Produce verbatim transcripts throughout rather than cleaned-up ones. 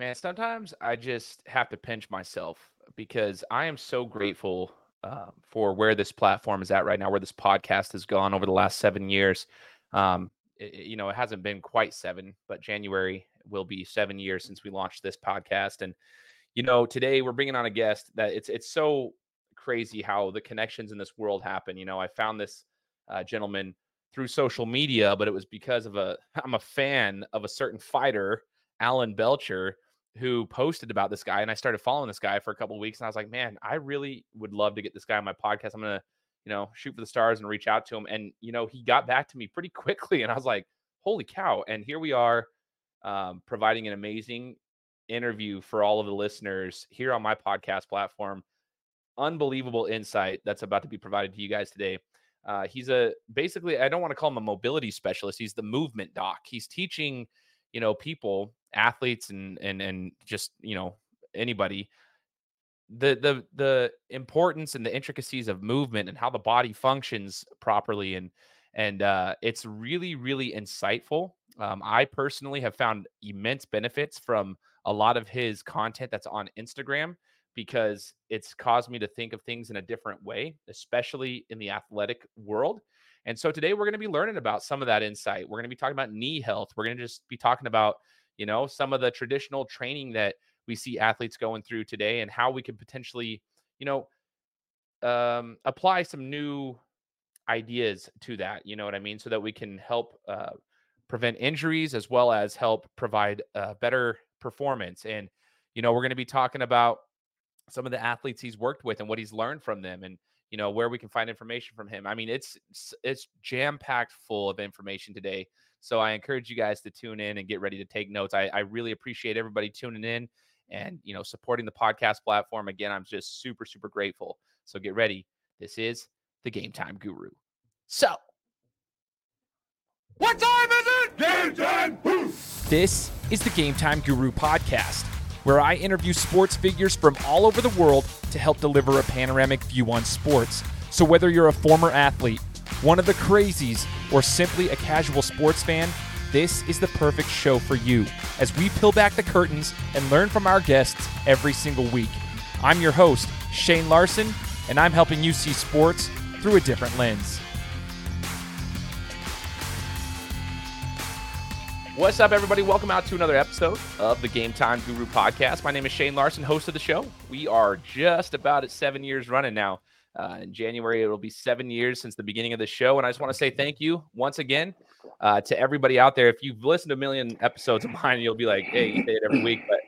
Man, sometimes I just have to pinch myself because I am so grateful um, for where this platform is at right now, where this podcast has gone over the last seven years. Um, it, you know, it hasn't been quite seven, but January will be seven years since we launched this podcast. And, you know, today we're bringing on a guest that it's it's so crazy how the connections in this world happen. You know, I found this uh, gentleman through social media, but it was because of a I'm a fan of a certain fighter, Alan Belcher, who posted about this guy, and I started following this guy for a couple of weeks, and I was like, man, I really would love to get this guy on my podcast. I'm gonna, you know, shoot for the stars and reach out to him. And, you know, he got back to me pretty quickly, and I was like, holy cow. And here we are, um, providing an amazing interview for all of the listeners here on my podcast platform. Unbelievable insight that's about to be provided to you guys today. Uh, he's a, basically, I don't want to call him a mobility specialist. He's the movement doc. He's teaching, you know, people, athletes, and, and, and just, you know, anybody, the, the, the importance and the intricacies of movement and how the body functions properly. And, and, uh, it's really, really insightful. Um, I personally have found immense benefits from a lot of his content that's on Instagram, because it's caused me to think of things in a different way, especially in the athletic world. And so today we're going to be learning about some of that insight. We're going to be talking about knee health. We're going to just be talking about, you know, some of the traditional training that we see athletes going through today and how we could potentially, you know, um, apply some new ideas to that, you know what I mean? So that we can help uh, prevent injuries as well as help provide uh, better performance. And, you know, we're going to be talking about some of the athletes he's worked with and what he's learned from them, and, you know, where we can find information from him. I mean, it's, it's jam-packed full of information today. So I encourage you guys to tune in and get ready to take notes. I, I really appreciate everybody tuning in and, you know, supporting the podcast platform. Again, I'm just super, super grateful. So get ready. This is the Game Time Guru. So what time is it? Game Time Guru. This is the Game Time Guru podcast, where I interview sports figures from all over the world to help deliver a panoramic view on sports. So whether you're a former athlete, one of the crazies, or simply a casual sports fan, this is the perfect show for you as we peel back the curtains and learn from our guests every single week. I'm your host, Shane Larson, and I'm helping you see sports through a different lens. What's up, everybody? Welcome out to another episode of the Game Time Guru podcast. My name is Shane Larson, host of the show. We are just about at seven years running now. Uh, in January, it'll be seven years since the beginning of the show. And I just want to say thank you once again uh, to everybody out there. If you've listened to a million episodes of mine, you'll be like, hey, you say it every week. But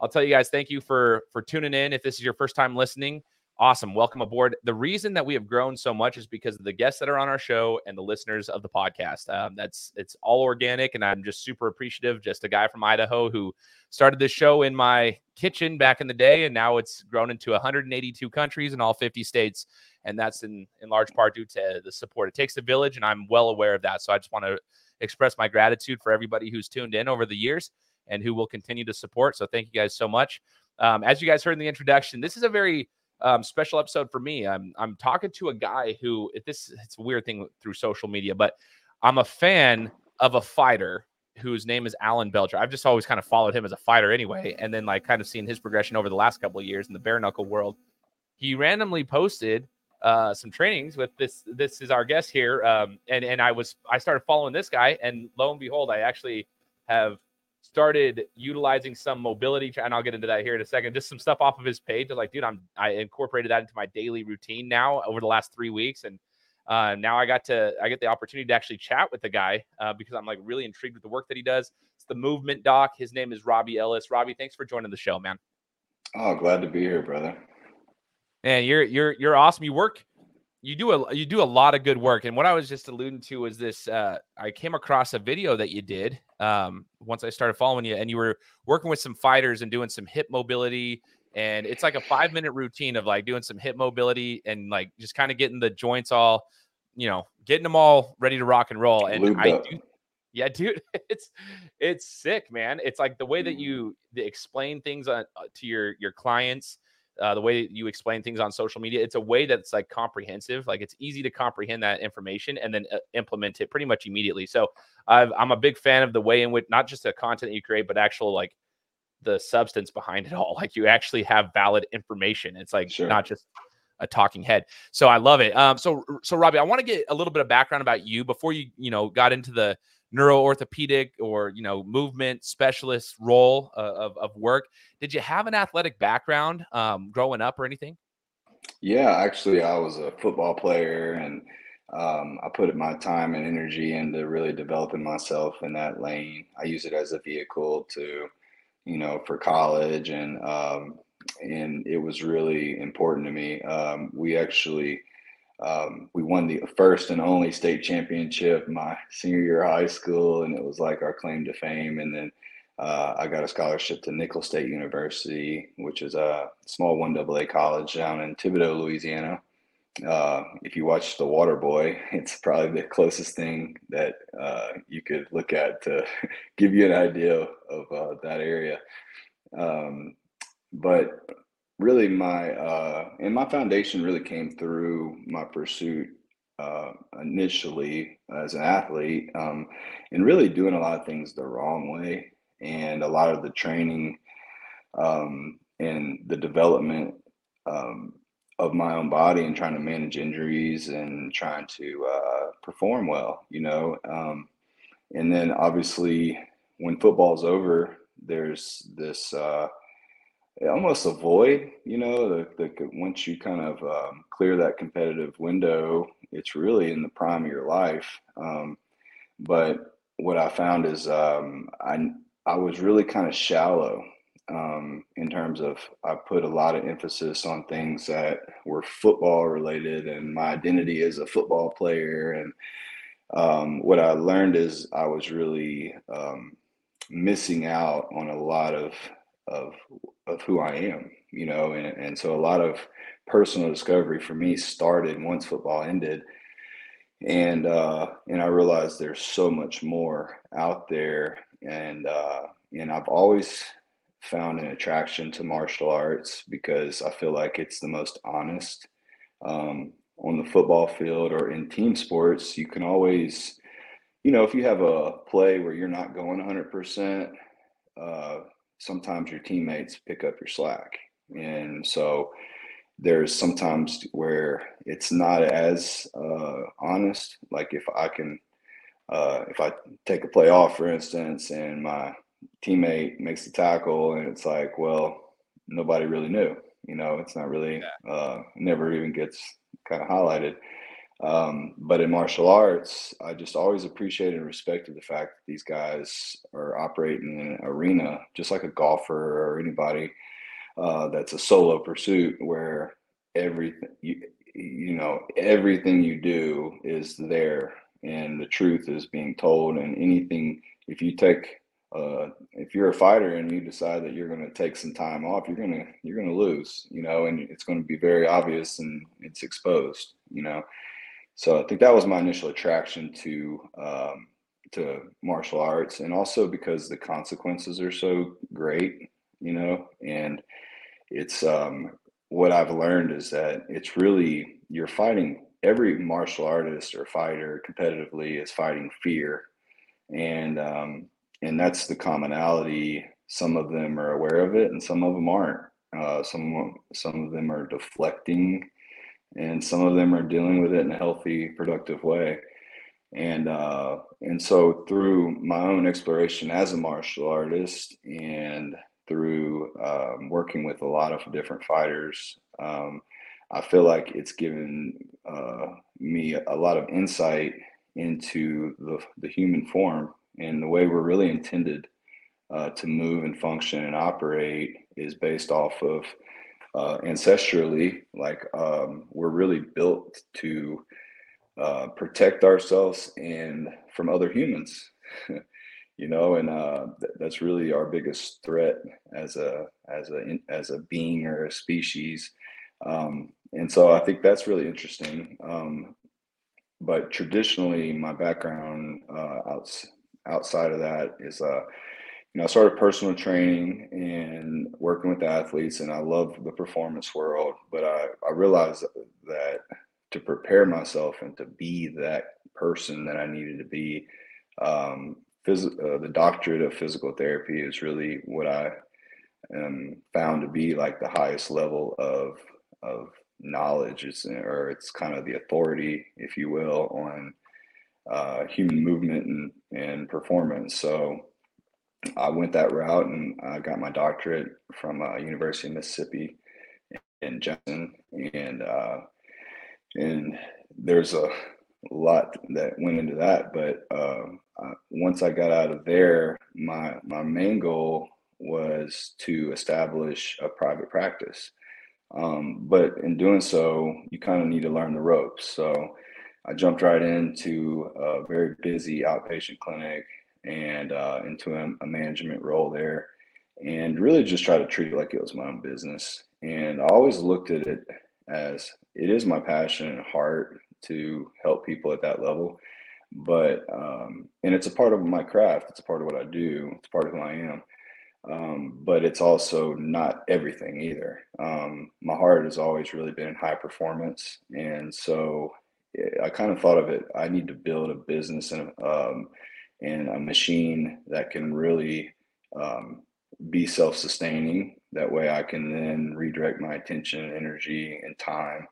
I'll tell you guys, thank you for, for tuning in. If this is your first time listening, awesome. Welcome aboard. The reason that we have grown so much is because of the guests that are on our show and the listeners of the podcast. Um, that's it's all organic, and I'm just super appreciative. Just a guy from Idaho who started this show in my kitchen back in the day, and now it's grown into one hundred eighty-two countries in all fifty states, and that's in, in large part due to the support. It takes a village, and I'm well aware of that, so I just want to express my gratitude for everybody who's tuned in over the years and who will continue to support, so thank you guys so much. Um, as you guys heard in the introduction, this is a very Um, special episode for me. I'm I'm talking to a guy who, if this it's a weird thing through social media, but I'm a fan of a fighter whose name is Alan Belcher. I've just always kind of followed him as a fighter anyway, and then like kind of seen his progression over the last couple of years in the bare knuckle world. He randomly posted uh, some trainings with this. This is our guest here, um, and and I was I started following this guy, and lo and behold, I actually have started utilizing some mobility, and I'll get into that here in a second, just some stuff off of his page. I was like, dude, I'm, I incorporated that into my daily routine now over the last three weeks. And uh, now I got to, I get the opportunity to actually chat with the guy uh, because I'm like really intrigued with the work that he does. It's the Movement Doc. His name is Robby Ellis. Robby, thanks for joining the show, man. Oh, glad to be here, brother. And you're, you're, you're awesome. You work, you do a, you do a lot of good work. And what I was just alluding to is this, uh, I came across a video that you did um once I started following you, and you were working with some fighters and doing some hip mobility, and it's like a five minute routine of like doing some hip mobility and like just kind of getting the joints all, you know, getting them all ready to rock and roll. And Lubed I up. do yeah dude it's it's sick, man. It's like the way that you explain things on, to your your clients, uh the way that you explain things on social media, it's a way that's like comprehensive. Like it's easy to comprehend that information and then uh, implement it pretty much immediately. So I've, I'm a big fan of the way in which not just the content that you create, but actual like the substance behind it all. Like, you actually have valid information. It's like, sure, not just a talking head. So I love it. Um, so, so Robby, I want to get a little bit of background about you before you, you know, got into the neuro-orthopedic or, you know, movement specialist role uh, of, of work. Did you have an athletic background um, growing up or anything? Yeah, actually, I was a football player, and um, I put my time and energy into really developing myself in that lane. I use it as a vehicle to, you know, for college, and um, and it was really important to me. Um, we actually um, we won the first and only state championship my senior year of high school, and it was like our claim to fame. And then Uh, I got a scholarship to Nicholls State University, which is a small one double A college down in Thibodaux, Louisiana. Uh, if you watch The Water Boy, it's probably the closest thing that uh, you could look at to give you an idea of uh, that area. Um, but really, my uh, and my foundation really came through my pursuit Uh, initially as an athlete, um, and really doing a lot of things the wrong way. And a lot of the training um, and the development um, of my own body, and trying to manage injuries and trying to uh, perform well, you know. Um, and then obviously when football's over, there's this uh, almost a void, you know, the, the, once you kind of um, clear that competitive window, it's really in the prime of your life. Um, but what I found is um, I I was really kind of shallow um, in terms of, I put a lot of emphasis on things that were football related, and my identity as a football player. And um, what I learned is I was really um, missing out on a lot of of of who I am, you know. And, and so a lot of personal discovery for me started once football ended. And uh, and I realized there's so much more out there. And uh, and I've always found an attraction to martial arts because I feel like it's the most honest. Um, on the football field or in team sports, you can always, you know, if you have a play where you're not going one hundred percent, uh, sometimes your teammates pick up your slack. And so there's sometimes where it's not as uh, honest. Like if I can, uh, if I take a play off, for instance, and my teammate makes the tackle, and it's like, well, nobody really knew, you know, it's not really, uh, never even gets kind of highlighted. Um, but in martial arts, I just always appreciated and respected the fact that these guys are operating in an arena, just like a golfer or anybody. Uh, that's a solo pursuit where everything you, you know, everything you do is there, and the truth is being told. And anything, if you take, uh, if you're a fighter and you decide that you're going to take some time off, you're gonna you're gonna lose, you know, and it's going to be very obvious, and it's exposed, you know. So I think that was my initial attraction to um, to martial arts, and also because the consequences are so great, you know. And it's um what I've learned is that it's really, you're fighting, every martial artist or fighter competitively is fighting fear. And um and that's the commonality. Some of them are aware of it, and some of them aren't. Uh some some of them are deflecting, and some of them are dealing with it in a healthy, productive way. And uh and so through my own exploration as a martial artist, and through um, working with a lot of different fighters, um, I feel like it's given uh, me a lot of insight into the, the human form, and the way we're really intended uh, to move and function and operate is based off of uh, ancestrally, like um, we're really built to uh, protect ourselves and from other humans. You know, and uh, th- that's really our biggest threat as a as a as a being or a species, um, and so I think that's really interesting. Um, but traditionally, my background uh, outs- outside of that is, uh, you know, I started personal training and working with athletes, and I love the performance world. But I, I realized that to prepare myself and to be that person that I needed to be. Um, Phys- uh, the doctorate of physical therapy is really what I am found to be like the highest level of of knowledge, it's, or it's kind of the authority, if you will, on uh, human movement and, and performance. So I went that route, and I got my doctorate from uh, University of Mississippi in Jackson. And uh, and there's a lot that went into that, but uh, I, once I got out of there, my my main goal was to establish a private practice. Um, but in doing so, you kind of need to learn the ropes. So I jumped right into a very busy outpatient clinic and uh, into a, a management role there, and really just try to treat it like it was my own business. And I always looked at it as, it is my passion and heart to help people at that level. But, um, and it's a part of my craft. It's a part of what I do. It's part of who I am. Um, but it's also not everything either. Um, my heart has always really been high performance. And so I kind of thought of it, I need to build a business and, um, and a machine that can really um, be self-sustaining. That way I can then redirect my attention, energy, and time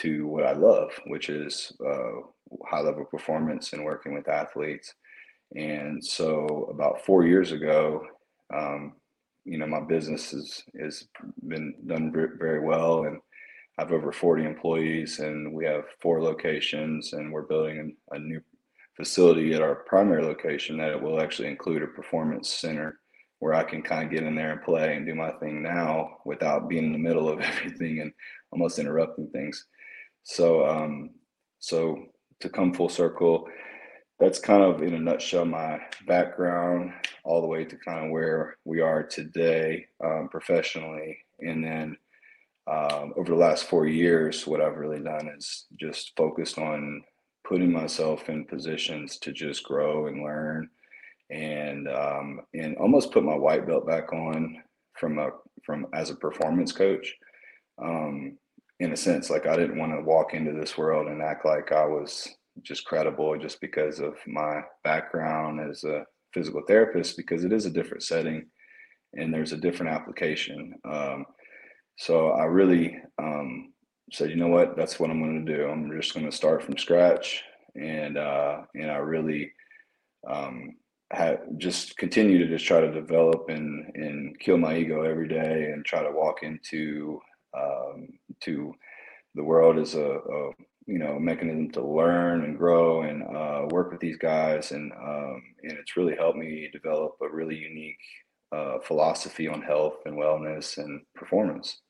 to what I love, which is uh, high-level performance and working with athletes. And so about four years ago, um, you know, my business has is, is been done very well, and I have over forty employees, and we have four locations, and we're building a new facility at our primary location that it will actually include a performance center where I can kind of get in there and play and do my thing now without being in the middle of everything and almost interrupting things. So, um, so to come full circle, that's kind of in a nutshell my background, all the way to kind of where we are today um, professionally. And then um, over the last four years, what I've really done is just focused on putting myself in positions to just grow and learn, and um, and almost put my white belt back on from a from as a performance coach. Um, in a sense, like I didn't want to walk into this world and act like I was just credible just because of my background as a physical therapist, because it is a different setting and there's a different application. Um, so I really um, said, you know what, that's what I'm going to do. I'm just going to start from scratch. And, uh, and I really um, have just continue to just try to develop and, and kill my ego every day and try to walk into um, to the world as a, a you know, mechanism to learn and grow and uh, work with these guys. And um, and it's really helped me develop a really unique uh, philosophy on health and wellness and performance.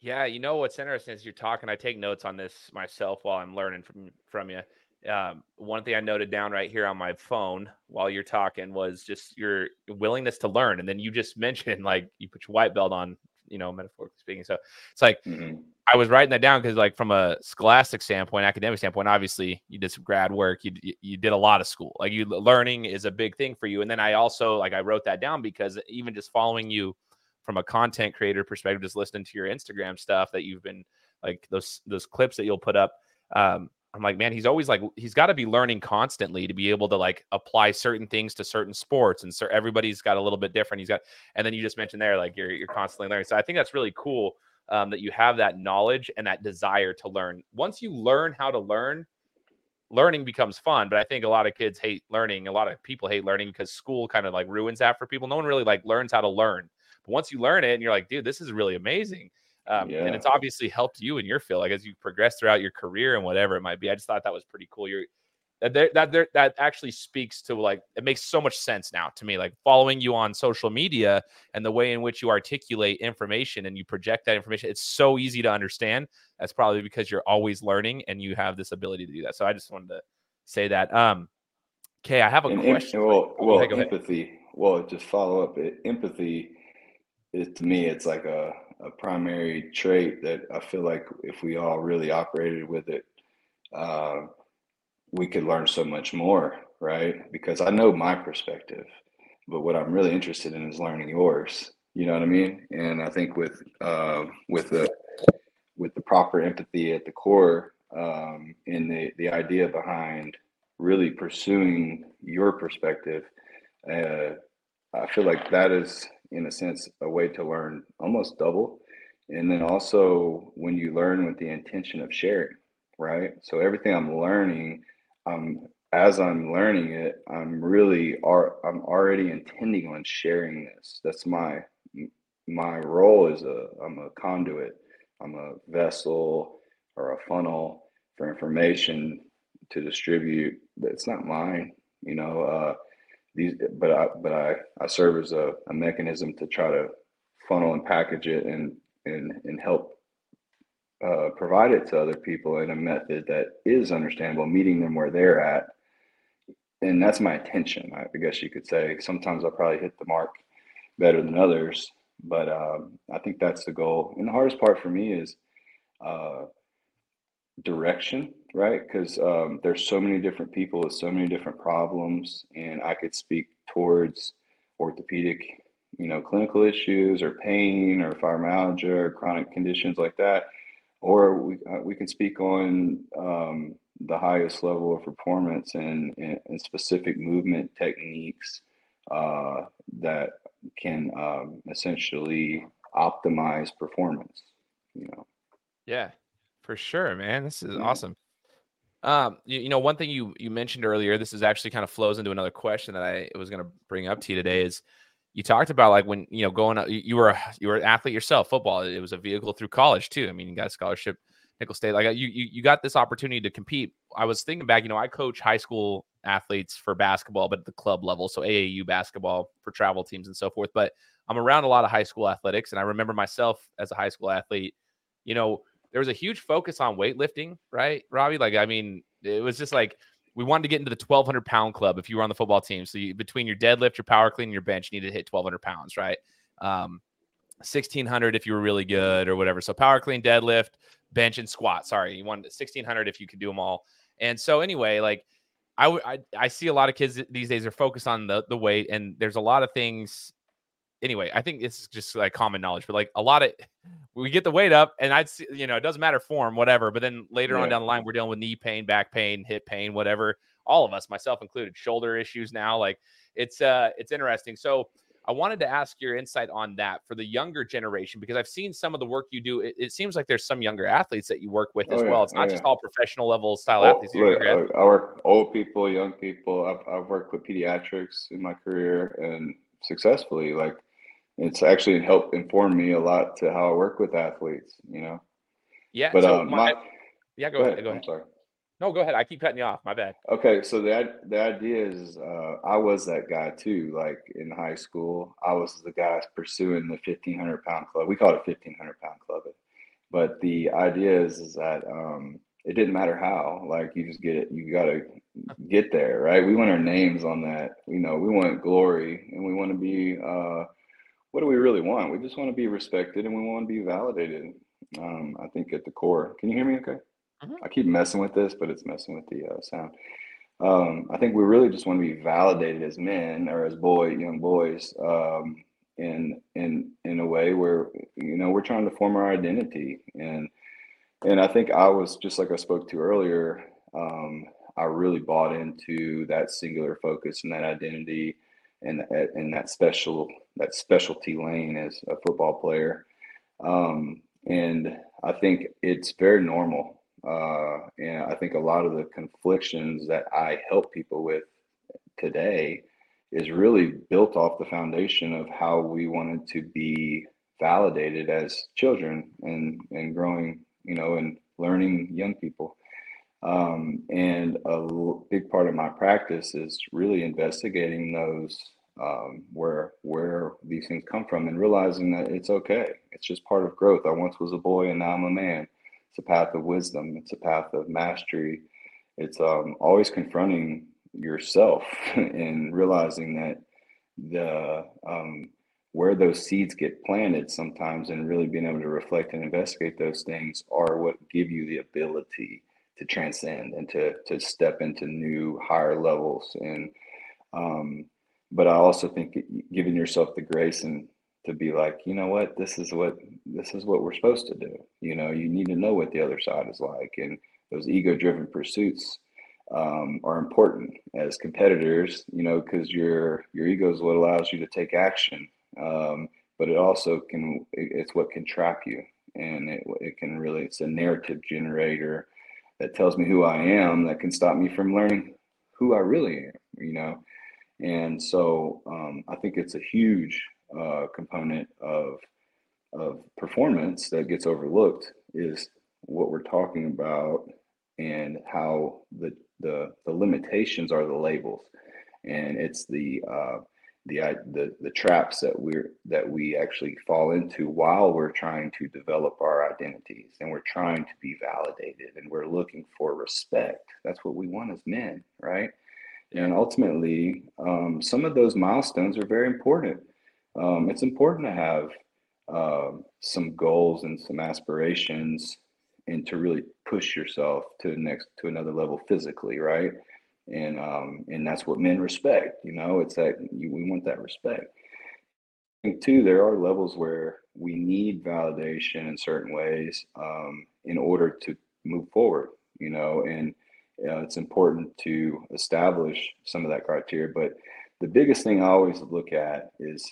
Yeah. You know, what's interesting is you're talking, I take notes on this myself while I'm learning from, from you. Um, one thing I noted down right here on my phone while you're talking was just your willingness to learn. And then you just mentioned, like, you put your white belt on, you know, metaphorically speaking. So it's like, mm-hmm. I was writing that down because, like, from a scholastic standpoint, academic standpoint, obviously you did some grad work, you you did a lot of school, like you learning is a big thing for you. And then I also, like, I wrote that down because even just following you from a content creator perspective, just listening to your Instagram stuff that you've been, like, those those clips that you'll put up, um, I'm like, man, he's always like, he's got to be learning constantly to be able to, like, apply certain things to certain sports. And so everybody's got a little bit different. He's got, and then you just mentioned there, like, you're, you're constantly learning. So I think that's really cool um, that you have that knowledge and that desire to learn. Once you learn how to learn, learning becomes fun. But I think a lot of kids hate learning. A lot of people hate learning because school kind of, like, ruins that for people. No one really, like, learns how to learn. But once you learn it and you're like, dude, this is really amazing. Um, yeah. And it's obviously helped you in your field, like, as you progress throughout your career and whatever it might be. I just thought that was pretty cool. You're that that that actually speaks to, like, it makes so much sense now to me, like, following you on social media and the way in which you articulate information and you project that information. It's so easy to understand. That's probably because you're always learning and you have this ability to do that. So I just wanted to say that. Um, okay. I have a and question. Em- well, well okay, empathy. Well, just follow up. It, empathy is, to me, it's like a, a primary trait that I feel like if we all really operated with it, uh, we could learn so much more, right? Because I know my perspective, but what I'm really interested in is learning yours. You know what I mean? And I think with uh, with the with the proper empathy at the core, um, and the the idea behind really pursuing your perspective, uh, I feel like that is in a sense, a way to learn almost double. And then also when you learn with the intention of sharing, right? So everything I'm learning, um, as I'm learning it, I'm really, are, I'm already intending on sharing this. That's my, my role is a, I'm a conduit, I'm a vessel or a funnel for information to distribute. It's not mine, you know, uh, these, but I, but I, I serve as a, a mechanism to try to funnel and package it and, and, and help uh, provide it to other people in a method that is understandable, meeting them where they're at. And that's my intention, I guess you could say. Sometimes I'll probably hit the mark better than others, but um, I think that's the goal. And the hardest part for me is uh, direction, right? Because um, there's so many different people with so many different problems, and I could speak towards orthopedic, you know, clinical issues or pain or fibromyalgia or chronic conditions like that. Or we uh, we can speak on um, the highest level of performance and, and, and specific movement techniques uh, that can um, essentially optimize performance, you know? Yeah, for sure, man. This is yeah. awesome. Um, you, you know, one thing you, you mentioned earlier, this is actually kind of flows into another question that I was going to bring up to you today is, you talked about like when, you know, going up, you were, you were an athlete yourself, football. It was a vehicle through college too. I mean, you got a scholarship, Nicholls State, like you, you, you got this opportunity to compete. I was thinking back, you know, I coach high school athletes for basketball, but at the club level. So A A U basketball for travel teams and so forth, but I'm around a lot of high school athletics. And I remember myself as a high school athlete, you know, there was a huge focus on weightlifting, right, Robby? Like, I mean, it was just like, we wanted to get into the twelve hundred pound club if you were on the football team. So you, between your deadlift, your power clean, and your bench, you needed to hit twelve hundred pounds, right? Um, sixteen hundred if you were really good or whatever. So power clean, deadlift, bench, and squat. Sorry, you wanted sixteen hundred if you could do them all. And so anyway, like I, w- I, I see a lot of kids these days are focused on the, the weight, and there's a lot of things. Anyway, I think it's just like common knowledge, but like a lot of, we get the weight up and I'd see, you know, it doesn't matter form, whatever. But then later yeah. on down the line, we're dealing with knee pain, back pain, hip pain, whatever. All of us, myself included, shoulder issues now. Like it's, uh, it's interesting. So I wanted to ask your insight on that for the younger generation, because I've seen some of the work you do. It, it seems like there's some younger athletes that you work with oh, as yeah, well. It's not yeah. just all professional level style oh, athletes. Look, I, I work old people, young people. I've, I've worked with pediatrics in my career and successfully, like, it's actually helped inform me a lot to how I work with athletes, you know? Yeah. But so um, my, my, yeah, go, go ahead. ahead. Go ahead. I'm sorry. No, go ahead. I keep cutting you off. My bad. Okay. So the, the idea is uh, I was that guy too. Like in high school, I was the guy pursuing the fifteen hundred pound club. We call it a fifteen hundred pound club. But the idea is, is that um, it didn't matter how, like you just get it. You got to get there, right? We want our names on that. You know, we want glory and we want to be uh, what do we really want? We just want to be respected and we want to be validated. Um, I think at the core, can you hear me okay? Mm-hmm. I keep messing with this, but it's messing with the uh, sound. Um, I think we really just want to be validated as men or as boy, young boys um, in, in, in a way where, you know, we're trying to form our identity. And, and I think I was just like I spoke to earlier. Um, I really bought into that singular focus and that identity and, and that special, that specialty lane as a football player. Um, and I think it's very normal. Uh, and I think a lot of the conflictions that I help people with today is really built off the foundation of how we wanted to be validated as children and, and growing, you know, and learning young people. Um, and a big part of my practice is really investigating those, um, where, where these things come from and realizing that it's okay. It's just part of growth. I once was a boy and now I'm a man. It's a path of wisdom. It's a path of mastery. It's, um, always confronting yourself and realizing that the, um, where those seeds get planted sometimes and really being able to reflect and investigate those things are what give you the ability to transcend and to to step into new higher levels. And um but I also think giving yourself the grace and to be like, you know what, this is what this is what we're supposed to do. You know, you need to know what the other side is like, and those ego driven pursuits um are important as competitors, you know, because your your ego is what allows you to take action um, but it also can, it's what can trap you. And it, it can really, it's a narrative generator that tells me who I am, that can stop me from learning who I really am, you know? And so um, I think it's a huge uh, component of of performance that gets overlooked is what we're talking about and how the the, the limitations are the labels, and it's the uh, the the the traps that we're that we actually fall into while we're trying to develop our identities and we're trying to be validated and we're looking for respect. That's what we want as men, right? And ultimately, um, some of those milestones are very important. Um, it's important to have um, some goals and some aspirations, and to really push yourself to the next, to another level physically, right? And um, and that's what men respect. You know, it's that you, we want that respect. I think too, there are levels where we need validation in certain ways um, in order to move forward. You know, and uh, it's important to establish some of that criteria. But the biggest thing I always look at is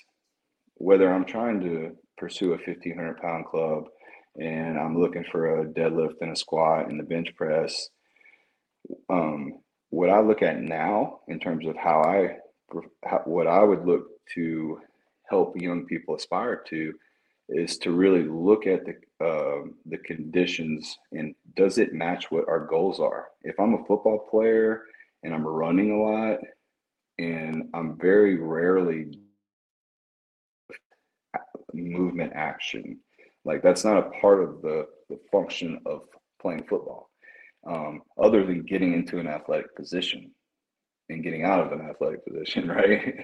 whether I'm trying to pursue a fifteen hundred pound club and I'm looking for a deadlift and a squat and the bench press. Um, what I look at now in terms of how I, how, what I would look to help young people aspire to is to really look at the uh, the conditions and does it match what our goals are? If I'm a football player and I'm running a lot and I'm very rarely movement action, like that's not a part of the, the function of playing football, um, other than getting into an athletic position and getting out of an athletic position, right?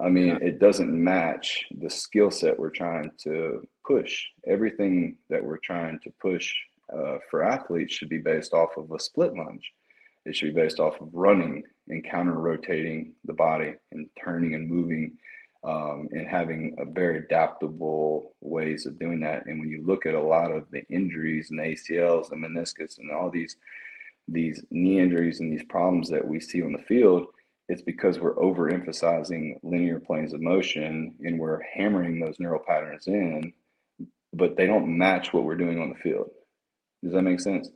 I mean, yeah. It doesn't match the skill set we're trying to push. Everything that we're trying to push uh, for athletes should be based off of a split lunge. It should be based off of running and counter-rotating the body and turning and moving um, and having a very adaptable ways of doing that. And when you look at a lot of the injuries and A C Ls and meniscus and all these these knee injuries and these problems that we see on the field, it's because we're overemphasizing linear planes of motion and we're hammering those neural patterns in, but they don't match what we're doing on the field. Does that make sense?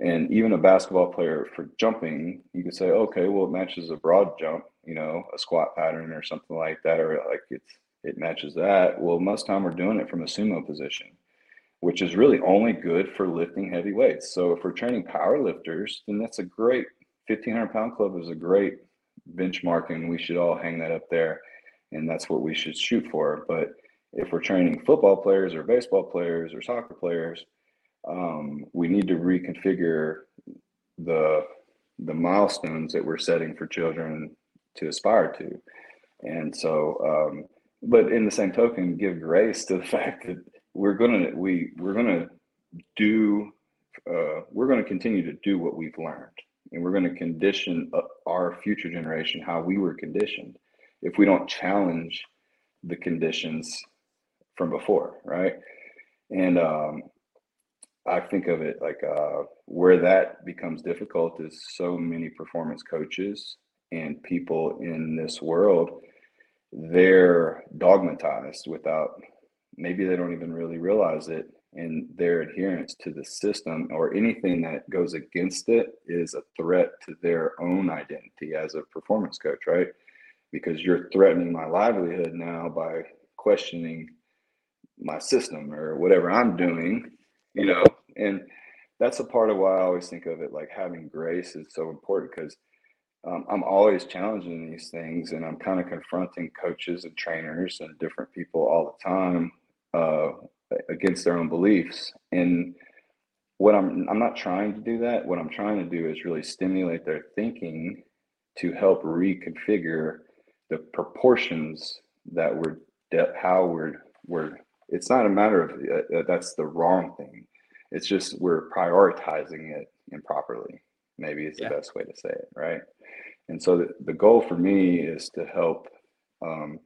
And even a basketball player for jumping, you could say, okay, well, it matches a broad jump, you know, a squat pattern or something like that, or like it's, it matches that. Well, most of the time we're doing it from a sumo position, which is really only good for lifting heavy weights. So if we're training power lifters, then that's a great, fifteen hundred pound club is a great benchmark and we should all hang that up there. And that's what we should shoot for. But if we're training football players or baseball players or soccer players, um, we need to reconfigure the, the milestones that we're setting for children to aspire to. And so, um, but in the same token, give grace to the fact that we're gonna we we're gonna do uh, we're gonna continue to do what we've learned, and we're gonna condition uh, our future generation how we were conditioned if we don't challenge the conditions from before, right? And um, I think of it like uh, where that becomes difficult is so many performance coaches and people in this world, they're dogmatized without. Maybe they don't even really realize it, and their adherence to the system or anything that goes against it is a threat to their own identity as a performance coach, right? Because you're threatening my livelihood now by questioning my system or whatever I'm doing, you know? And that's a part of why I always think of it like having grace is so important, because Um, I'm always challenging these things, and I'm kind of confronting coaches and trainers and different people all the time uh, against their own beliefs. And what I'm I'm not trying to do that. What I'm trying to do is really stimulate their thinking to help reconfigure the proportions that we're de- how we're we're. It's not a matter of uh, that's the wrong thing. It's just we're prioritizing it improperly. Maybe it's yeah. the best way to say it, right? And so the, the goal for me is to help um,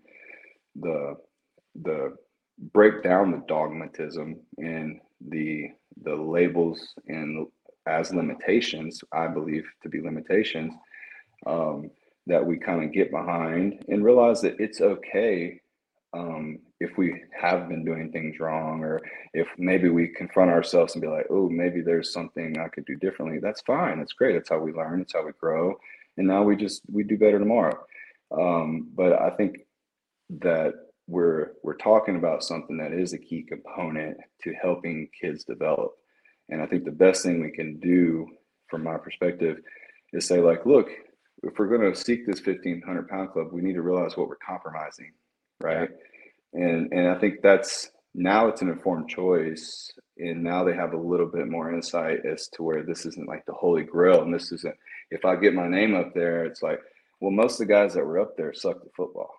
the the break down the dogmatism and the the labels and as limitations, I believe to be limitations, um, that we kind of get behind and realize that it's okay um, if we have been doing things wrong, or if maybe we confront ourselves and be like, oh, maybe there's something I could do differently. That's fine. That's great. That's how we learn. That's how we grow. And now we just, we do better tomorrow. Um, but I think that we're, we're talking about something that is a key component to helping kids develop. And I think the best thing we can do from my perspective is say, like, look, if we're going to seek this fifteen hundred pound club, we need to realize what we're compromising. Right. Yeah. And, and I think that's, now it's an informed choice, and now they have a little bit more insight as to where this isn't like the Holy Grail. And this isn't, if I get my name up there, it's like, well, most of the guys that were up there sucked at football.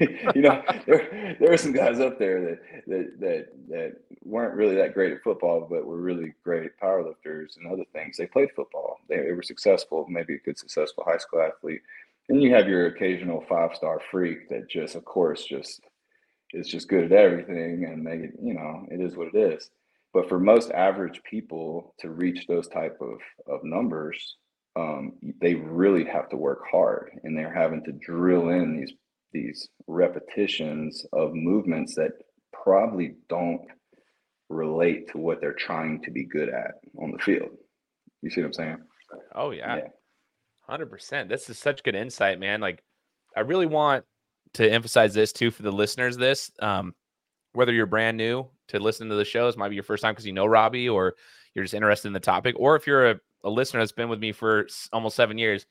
You know, there, there are some guys up there that, that, that, that weren't really that great at football, but were really great powerlifters and other things. They played football. They, they were successful, maybe a good, successful high school athlete. And you have your occasional five-star freak that just, of course, just is just good at everything. And they, you know, it is what it is. But for most average people to reach those type of, of numbers, um, they really have to work hard, and they're having to drill in these these repetitions of movements that probably don't relate to what they're trying to be good at on the field. You see what I'm saying? Oh yeah. yeah. one hundred percent. This is such good insight, man. Like, I really want to emphasize this too, for the listeners, this, um, whether you're brand new to listen to the shows, might be your first time, 'cause you know, Robby, or you're just interested in the topic, or if you're a, a listener that's been with me for almost seven years,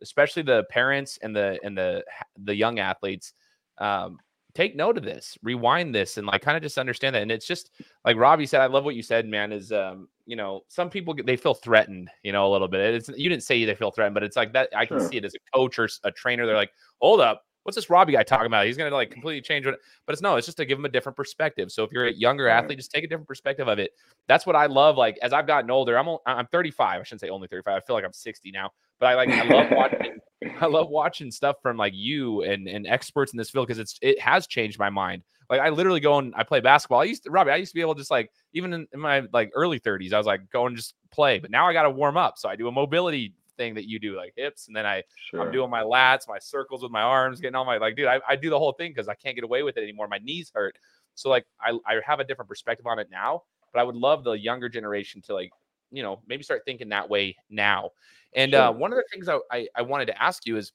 especially the parents and the and the the young athletes, um, take note of this, rewind this, and like kind of just understand that. And it's just like Robby said, I love what you said, man, is, um, you know, some people, they feel threatened, you know, a little bit. It's, you didn't say they feel threatened, but it's like that. I can sure. see it as a coach or a trainer. They're like, hold up, what's this Robby guy talking about? He's going to like completely change what, but it's no, it's just to give him a different perspective. So if you're a younger athlete, just take a different perspective of it. That's what I love. Like, as I've gotten older, I'm, I'm thirty-five. I shouldn't say only thirty-five. I feel like I'm sixty now. But I like I love watching I love watching stuff from like you and, and experts in this field, because it's it has changed my mind. Like, I literally go and I play basketball. I used to, Robby, I used to be able to just like, even in, in my like early thirties, I was like, go and just play. But now I got to warm up. So I do a mobility thing that you do, like hips, and then I sure. I'm doing my lats, my circles with my arms, getting all my like, dude, I, I do the whole thing because I can't get away with it anymore. My knees hurt. So like I I have a different perspective on it now. But I would love the younger generation to, like, you know, maybe start thinking that way now. And sure. uh, one of the things I, I, I wanted to ask you is,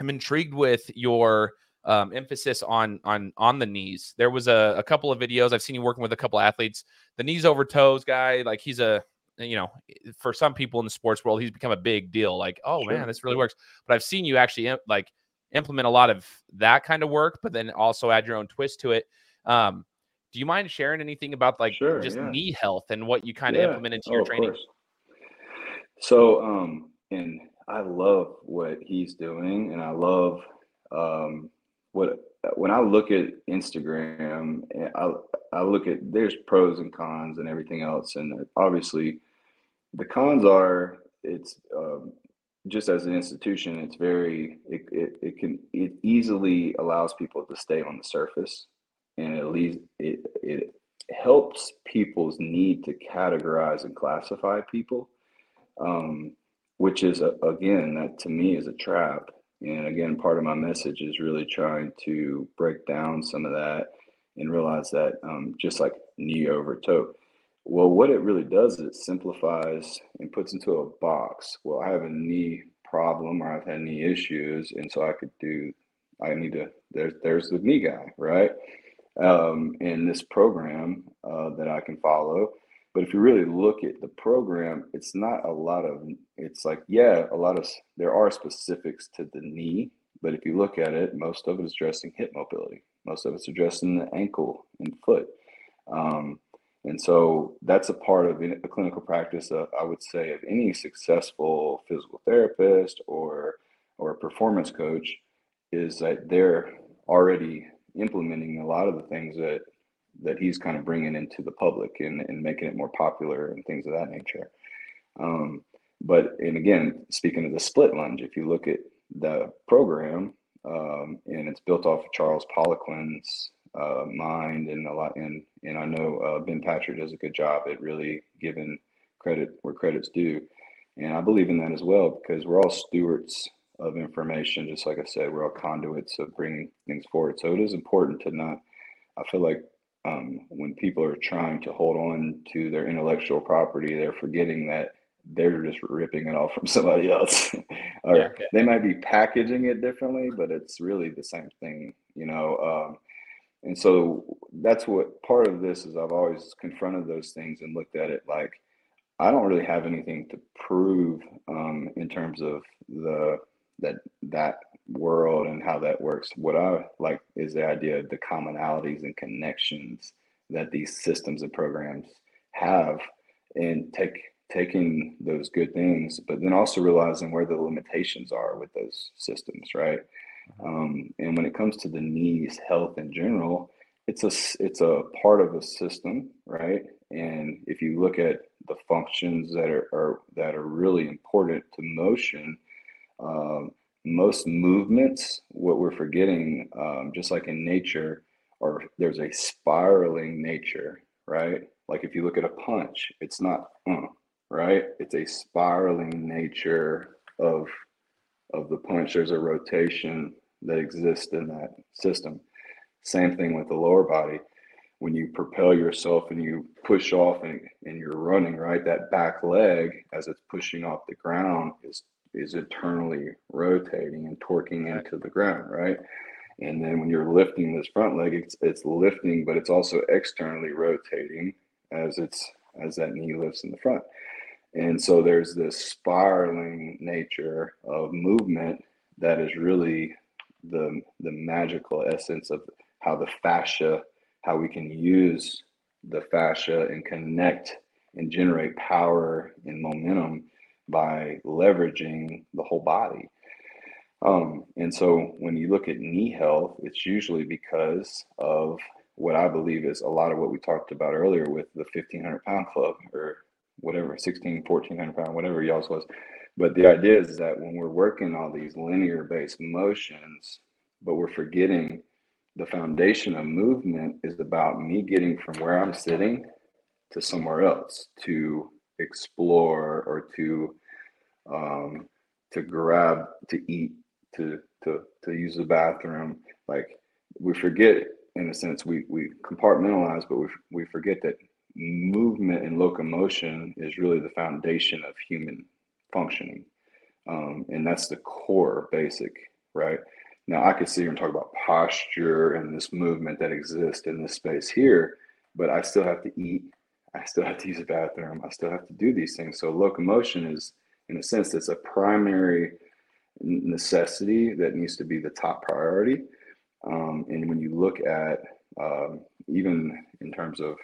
I'm intrigued with your um, emphasis on on on the knees. There was a, a couple of videos I've seen you working with a couple of athletes, the knees over toes guy. Like, he's a, you know, for some people in the sports world, he's become a big deal. Like, oh sure. man, this really works. But I've seen you actually imp- like implement a lot of that kind of work, but then also add your own twist to it. Um, do you mind sharing anything about like sure, just yeah. knee health and what you kind of yeah. implement into oh, your training? Of course. So, um, and I love what he's doing, and I love, um, what, when I look at Instagram, I, I look at, there's pros and cons and everything else. And obviously the cons are, it's, um, just as an institution, it's very, it, it, it can, it easily allows people to stay on the surface, and at least it, it helps people's need to categorize and classify people. Um, which is, a, again, that to me is a trap. And again, part of my message is really trying to break down some of that and realize that, um, just like knee over toe. Well, what it really does is it simplifies and puts into a box. Well, I have a knee problem, or I've had knee issues. And so I could do, I need to, there's, there's the knee guy, right? Um, in this program, uh, that I can follow. But if you really look at the program, it's not a lot of, it's like, yeah, a lot of, there are specifics to the knee, but if you look at it, most of it is addressing hip mobility. Most of it's addressing the ankle and foot. Um, and so that's a part of a clinical practice of, I would say, of any successful physical therapist or, or performance coach, is that they're already implementing a lot of the things that that he's kind of bringing into the public and, and making it more popular and things of that nature. Um, but, and again, speaking of the split lunge, if you look at the program, um, and it's built off of Charles Poliquin's uh, mind, and a lot, and, and I know uh, Ben Patrick does a good job at really giving credit where credit's due. And I believe in that as well, because we're all stewards of information. Just like I said, we're all conduits of bringing things forward. So it is important to not, I feel like um, when people are trying to hold on to their intellectual property, they're forgetting that they're just ripping it off from somebody else. Or yeah, okay. They might be packaging it differently, but it's really the same thing, you know? Um, and so that's what part of this is. I've always confronted those things and looked at it like, I don't really have anything to prove um, in terms of the that that world and how that works. What I like is the idea of the commonalities and connections that these systems and programs have, and take taking those good things, but then also realizing where the limitations are with those systems, right? Um, and when it comes to the knees, health in general, it's a it's a part of a system, right? And if you look at the functions that are, are that are really important to motion, um, most movements, what we're forgetting, um, just like in nature, or there's a spiraling nature, right? Like if you look at a punch, it's not uh, right. It's a spiraling nature of of the punch. There's a rotation that exists in that system. Same thing with the lower body. When you propel yourself and you push off and, and you're running, right? That back leg, as it's pushing off the ground, is is internally rotating and torquing into the ground, right? And then when you're lifting this front leg, it's it's lifting, but it's also externally rotating as it's as that knee lifts in the front. And so there's this spiraling nature of movement that is really the the magical essence of how the fascia, how we can use the fascia and connect and generate power and momentum by leveraging the whole body. Um, and so when you look at knee health, it's usually because of what I believe is a lot of what we talked about earlier with the fifteen hundred pound club or whatever, sixteen, fourteen hundred pound, whatever y'all's was. But the idea is that when we're working all these linear based motions, but we're forgetting the foundation of movement is about me getting from where I'm sitting to somewhere else to explore or to um, to grab, to eat, to to to use the bathroom. Like we forget, in a sense, we we compartmentalize, but we we forget that movement and locomotion is really the foundation of human functioning, um, and that's the core basic, right? Now, I could sit here and talk about posture and this movement that exists in this space here, but I still have to eat. I still have to use the bathroom. I still have to do these things. So locomotion is, in a sense, it's a primary necessity that needs to be the top priority. Um, and when you look at um, even in terms of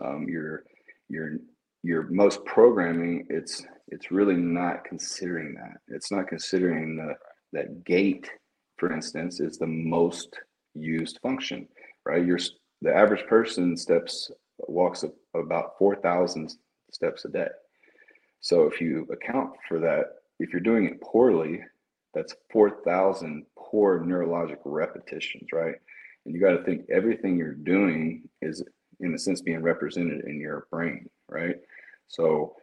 um, your your your most programming, it's it's really not considering that. It's not considering the that gait, for instance, is the most used function, right? You're, the average person steps, walks about four thousand steps a day. So if you account for that, if you're doing it poorly, that's four thousand poor neurologic repetitions, right? And you got to think everything you're doing is, in a sense, being represented in your brain, right? So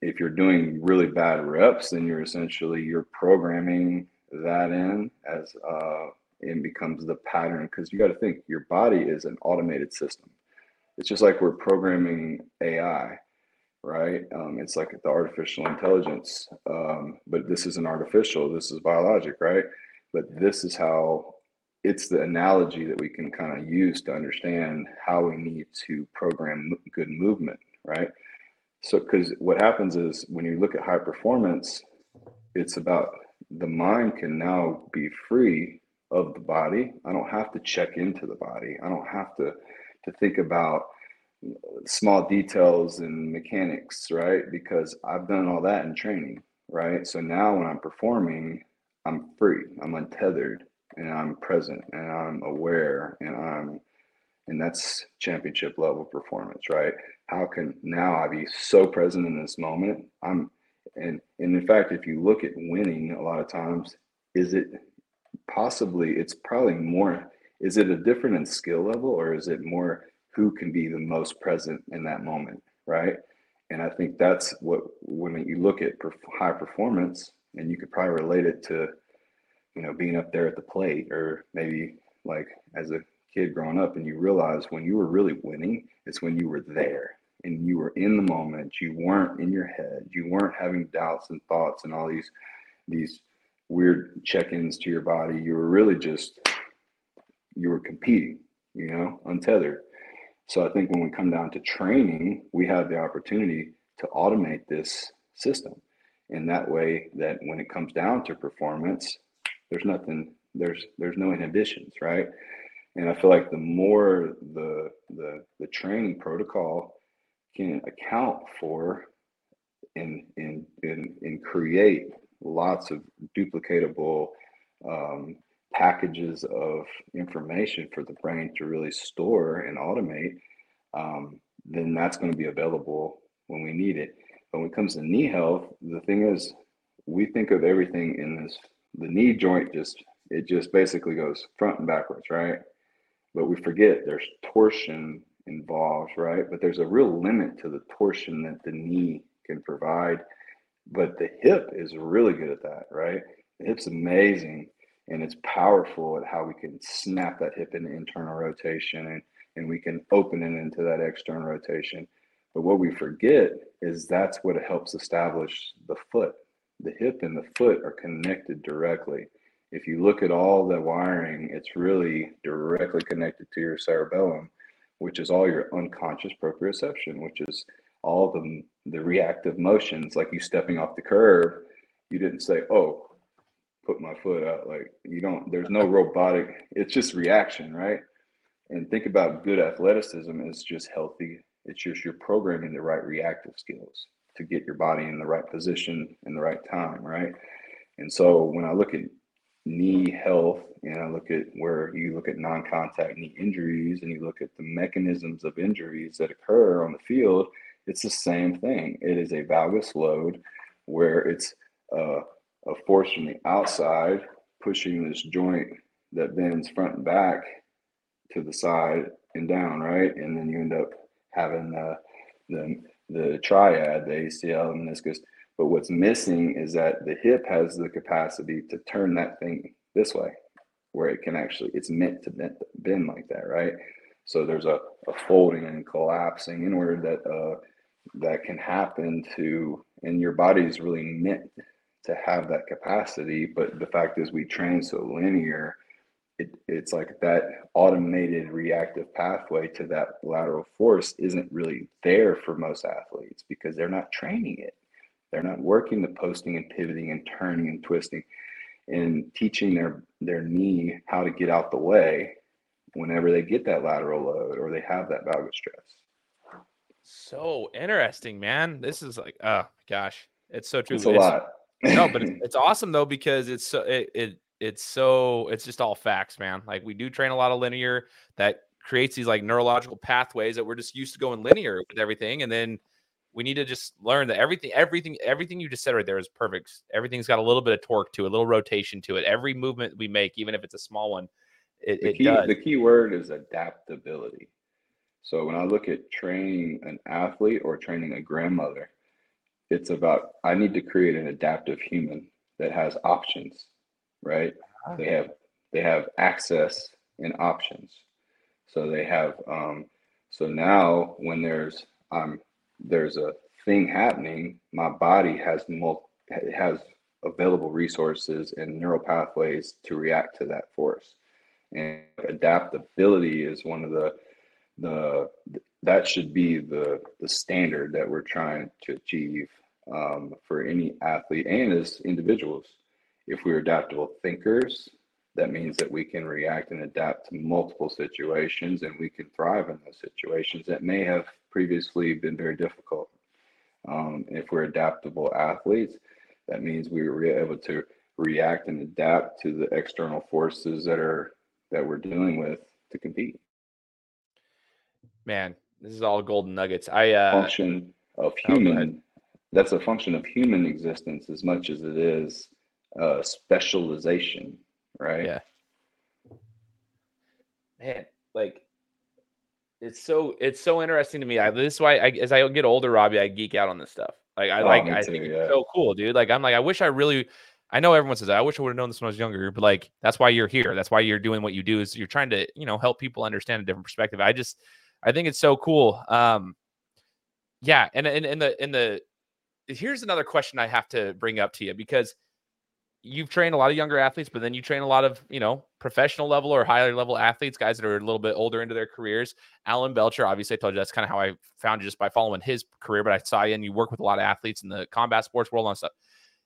if you're doing really bad reps, then you're essentially, you're programming that in as uh it becomes the pattern, because you got to think your body is an automated system. It's just like we're programming A I, right? Um it's like the artificial intelligence, um but this isn't artificial, this is biologic, right? But this is how, it's the analogy that we can kind of use to understand how we need to program good movement, right? So because what happens is when you look at high performance, it's about the mind can now be free of the body. I don't have to check into the body. I don't have to to think about small details and mechanics, right? Because I've done all that in training, right? So now when I'm performing, I'm free, I'm untethered, and I'm present, and I'm aware, and I'm and that's championship level performance, right? How can now I be so present in this moment? I'm And, and in fact, if you look at winning a lot of times, is it possibly, it's probably more, is it a different in skill level, or is it more who can be the most present in that moment, right? And I think that's what, when you look at high performance, and you could probably relate it to, you know, being up there at the plate, or maybe like as a kid growing up, and you realize when you were really winning, it's when you were there and you were in the moment. You weren't in your head. You weren't having doubts and thoughts and all these, these weird check-ins to your body. You were really just, you were competing, you know, untethered. So I think when we come down to training, we have the opportunity to automate this system in that way that when it comes down to performance, there's nothing, there's, there's no inhibitions, right? And I feel like the more the, the, the training protocol can account for and, and, and, and create lots of duplicatable um, packages of information for the brain to really store and automate, um, then that's going to be available when we need it. But when it comes to knee health, the thing is, we think of everything in this, the knee joint just, it just basically goes front and backwards, right? But we forget there's torsion involved, right? But there's a real limit to the torsion that the knee can provide. But the hip is really good at that, right? The hip's amazing, and it's powerful at how we can snap that hip into internal rotation, and, and we can open it into that external rotation. But what we forget is that's what helps establish the foot. The hip and the foot are connected directly. If you look at all the wiring, it's really directly connected to your cerebellum, which is all your unconscious proprioception, which is all the, the reactive motions, like you stepping off the curb. You didn't say, oh, put my foot out. Like, you don't, there's no robotic, it's just reaction, right? And think about good athleticism is just healthy. It's just you're programming the right reactive skills to get your body in the right position in the right time, right? And so when I look at knee health, and I look at where you look at non-contact knee injuries, and you look at the mechanisms of injuries that occur on the field, it's the same thing. It is a valgus load where it's uh, a force from the outside pushing this joint that bends front and back to the side and down, right? And then you end up having uh, the, the triad, the A C L, and meniscus. But what's missing is that the hip has the capacity to turn that thing this way, where it can actually, it's meant to bend, bend like that, right? So there's a, a folding and collapsing inward that uh, that can happen to, and your body is really meant to have that capacity. But the fact is, we train so linear, it, it's like that automated reactive pathway to that lateral force isn't really there for most athletes because they're not training it. They're not working the posting and pivoting and turning and twisting and teaching their, their knee how to get out the way whenever they get that lateral load or they have that valgus stress. So interesting, man. This is like, oh gosh, it's so true. It's a it's, lot. No, but it's, it's awesome though, because it's so, it, it, it's so, it's just all facts, man. Like we do train a lot of linear that creates these like neurological pathways that we're just used to going linear with everything. And then we need to just learn that everything, everything, everything you just said right there is perfect. Everything's got a little bit of torque to it, a little rotation to it. Every movement we make, even if it's a small one, it, the it key, does. The key word is adaptability. So when I look at training an athlete or training a grandmother, it's about, I need to create an adaptive human that has options, right? Okay. They have, they have access and options. So they have, um, so now when there's, um, there's a thing happening, my body has multi, has available resources and neural pathways to react to that force. And adaptability is one of the, the that should be the, the standard that we're trying to achieve um, for any athlete and as individuals. If we're adaptable thinkers, that means that we can react and adapt to multiple situations, and we can thrive in those situations that may have previously been very difficult. Um, if we're adaptable athletes, that means we were able to react and adapt to the external forces that are that we're dealing with to compete. Man, this is all golden nuggets. I uh, function of human. That's a function of human existence as much as it is uh, specialization. Right. Yeah. Man, like it's so it's so interesting to me. I, this is why I, as I get older, Robby, I geek out on this stuff. Like I oh, like I think it's so cool, dude. Like I'm like I wish I really. I know everyone says that. I wish I would have known this when I was younger, but like that's why you're here. That's why you're doing what you do, is you're trying to, you know, help people understand a different perspective. I just I think it's so cool. Um, yeah, and in in the in the here's another question I have to bring up to you, because you've trained a lot of younger athletes, but then you train a lot of, you know, professional level or higher level athletes, guys that are a little bit older into their careers. Alan Belcher, obviously I told you that's kind of how I found you, just by following his career, but I saw you and you work with a lot of athletes in the combat sports world and stuff.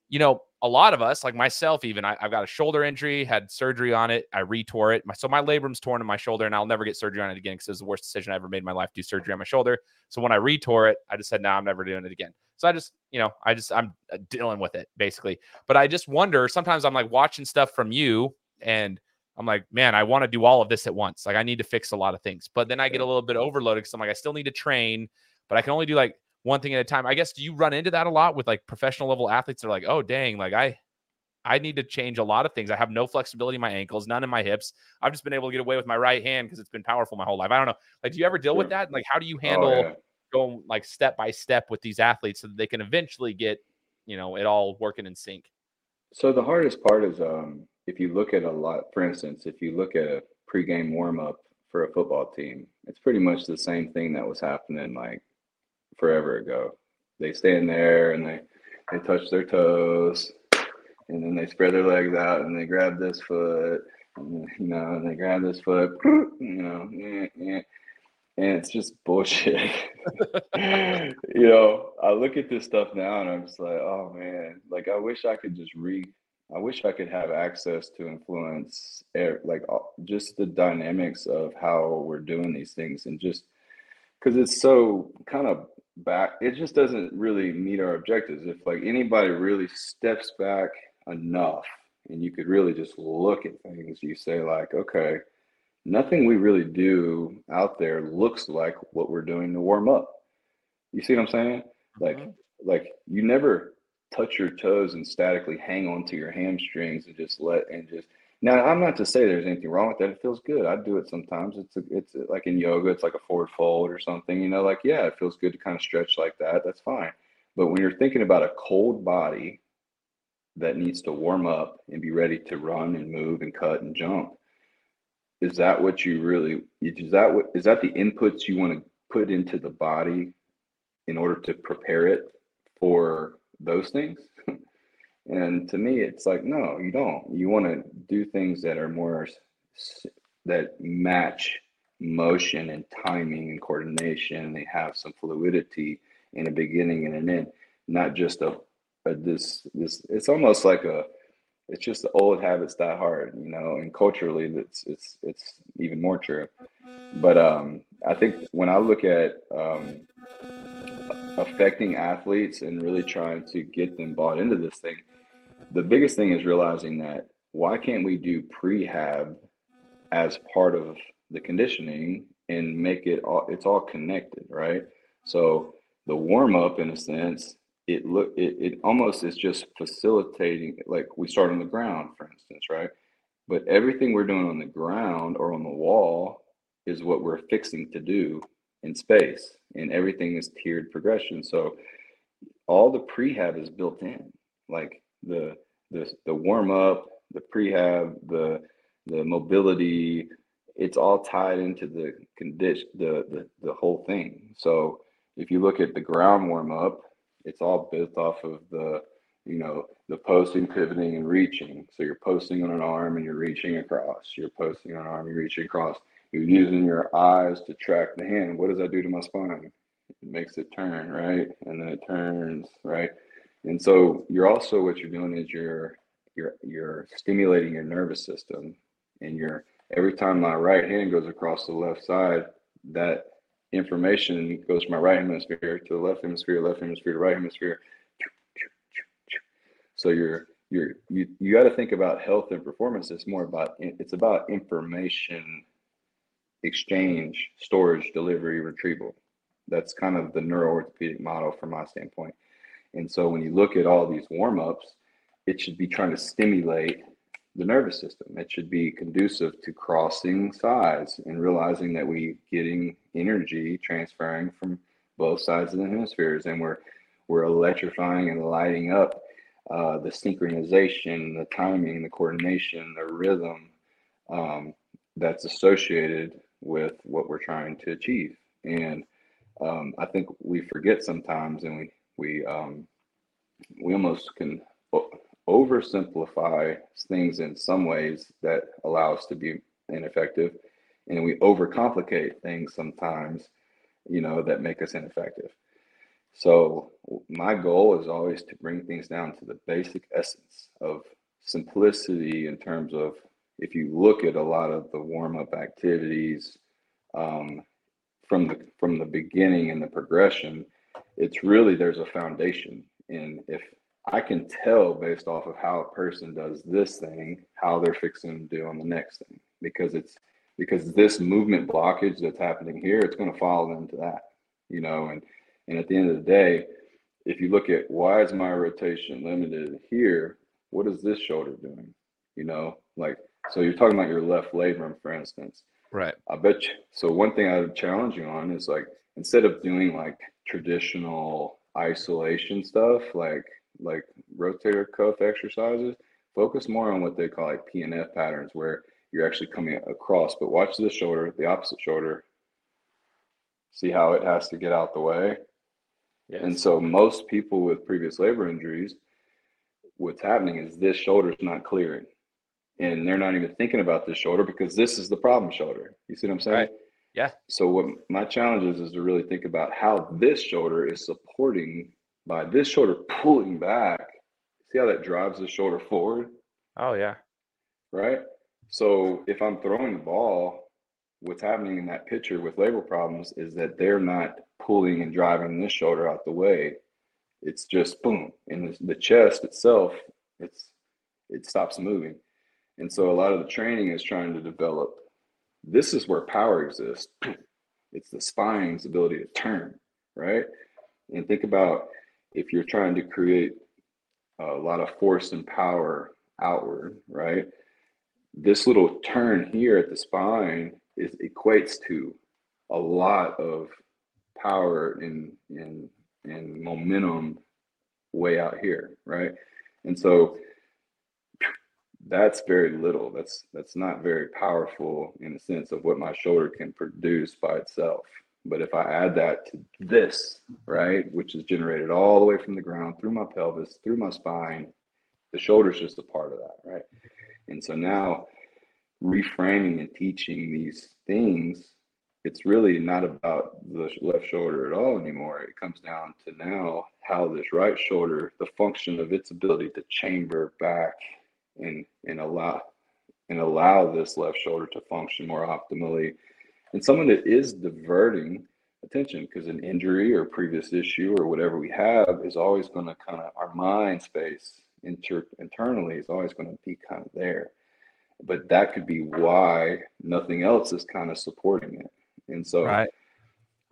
You know, a lot of us, like myself, even I, I've got a shoulder injury, had surgery on it. I retore it. My, so my labrum's torn in my shoulder and I'll never get surgery on it again, because it was the worst decision I ever made in my life, do surgery on my shoulder. So when I retore it, I just said, no, nah, I'm never doing it again. So I just, you know, I just, I'm dealing with it basically. But I just wonder, sometimes I'm like watching stuff from you and I'm like, man, I want to do all of this at once. Like I need to fix a lot of things, but then I get a little bit overloaded because I'm like, I still need to train, but I can only do like one thing at a time. I guess, do you run into that a lot with like professional level athletes that are like, oh dang, like I, I need to change a lot of things. I have no flexibility in my ankles, none in my hips. I've just been able to get away with my right hand because it's been powerful my whole life. I don't know. Like, do you ever deal with that? Like, how do you handle oh, yeah. going like step by step with these athletes so that they can eventually get, you know, it all working in sync? So the hardest part is, um, if you look at a lot, for instance, if you look at a pregame warm-up for a football team, it's pretty much the same thing that was happening like forever ago. They stand there and they they touch their toes, and then they spread their legs out and they grab this foot, and, you know, and they grab this foot, you know, eh, eh. And it's just bullshit. You know, I look at this stuff now and I'm just like, oh man, like I wish I could just re, I wish I could have access to influence, like just the dynamics of how we're doing these things, and just because it's so kind of back, it just doesn't really meet our objectives. If like anybody really steps back enough and you could really just look at things, you say like, okay, nothing we really do out there looks like what we're doing to warm up. You see what I'm saying? Like, mm-hmm. like you never touch your toes and statically hang on to your hamstrings and just let, and just, now I'm not to say there's anything wrong with that. It feels good. I do it sometimes. It's a, it's a, like in yoga, it's like a forward fold or something, you know, like, yeah, it feels good to kind of stretch like that. That's fine. But when you're thinking about a cold body that needs to warm up and be ready to run and move and cut and jump, is that what you really, is that what, is that the inputs you want to put into the body in order to prepare it for those things? And to me, it's like, no, you don't. You want to do things that are more, that match motion and timing and coordination. They have some fluidity in a beginning and an end, not just a, a this, this, it's almost like a, it's just the old habits die hard, you know, and culturally that's, it's, it's even more true. But um, I think when I look at um, affecting athletes and really trying to get them bought into this thing, the biggest thing is realizing that why can't we do prehab as part of the conditioning and make it all, it's all connected, right? So the warm up, in a sense, it look it, it almost is just facilitating, like we start on the ground, for instance, right? But everything we're doing on the ground or on the wall is what we're fixing to do in space, and everything is tiered progression. So all the prehab is built in, like the the, the warm up, the prehab, the the mobility, it's all tied into the condition, the, the the whole thing. So if you look at the ground warm up, it's all built off of the, you know, the posting, pivoting, and reaching. So you're posting on an arm and you're reaching across. You're posting on an arm, you're reaching across. You're using your eyes to track the hand. What does that do to my spine? It makes it turn, right? And then it turns, right? And so you're also, what you're doing is you're you're you're stimulating your nervous system, and you're, every time my right hand goes across the left side, that information goes from my right hemisphere to the left hemisphere, left hemisphere to right hemisphere. So you're you're you you got to think about health and performance. It's more about, it's about information exchange, storage, delivery, retrieval. That's kind of the neuro-orthopedic model from my standpoint. And so when you look at all these warm-ups, it should be trying to stimulate the nervous system. It should be conducive to crossing sides and realizing that we're getting energy transferring from both sides of the hemispheres, and we're we're electrifying and lighting up uh, the synchronization, the timing, the coordination, the rhythm um, that's associated with what we're trying to achieve. And um, I think we forget sometimes, and we we um, we almost can oversimplify things in some ways that allow us to be ineffective, and we overcomplicate things sometimes, you know, that make us ineffective. So my goal is always to bring things down to the basic essence of simplicity, in terms of, if you look at a lot of the warm-up activities um, from the from the beginning and the progression, it's really, there's a foundation. And if I can tell based off of how a person does this thing, how they're fixing to do on the next thing, because it's because this movement blockage that's happening here, it's going to follow them to that, you know. And and at the end of the day, if you look at, why is my rotation limited here? What is this shoulder doing? You know, like, so you're talking about your left labrum, for instance. Right. I bet you. So one thing I would challenge you on is, like, instead of doing like traditional isolation stuff, like like rotator cuff exercises, focus more on what they call like P N F patterns, where you're actually coming across. But watch this shoulder, the opposite shoulder. See how it has to get out the way. Yes. And so most people with previous labor injuries, what's happening is this shoulder's not clearing. And they're not even thinking about this shoulder, because this is the problem shoulder. You see what I'm saying? Right. Yeah. So what my challenge is, is to really think about how this shoulder is supporting by this shoulder pulling back. See how that drives the shoulder forward? Oh, yeah. Right? So if I'm throwing the ball, what's happening in that picture with labor problems is that they're not pulling and driving this shoulder out the way. It's just boom. And the chest itself, it's it stops moving. And so a lot of the training is trying to develop, this is where power exists. It's the spine's ability to turn, right? And think about, if you're trying to create a lot of force and power outward, right? This little turn here at the spine is equates to a lot of power and and and momentum way out here, right? And so that's very little. That's that's not very powerful in the sense of what my shoulder can produce by itself. But if I add that to this, right, which is generated all the way from the ground, through my pelvis, through my spine, the shoulder's just a part of that, right? And so now reframing and teaching these things, it's really not about the left shoulder at all anymore. It comes down to now how this right shoulder, the function of its ability to chamber back and and allow and allow this left shoulder to function more optimally. And someone that is diverting attention, because an injury or previous issue or whatever we have is always going to kind of, our mind space inter- internally is always going to be kind of there. But that could be why nothing else is kind of supporting it. And so right.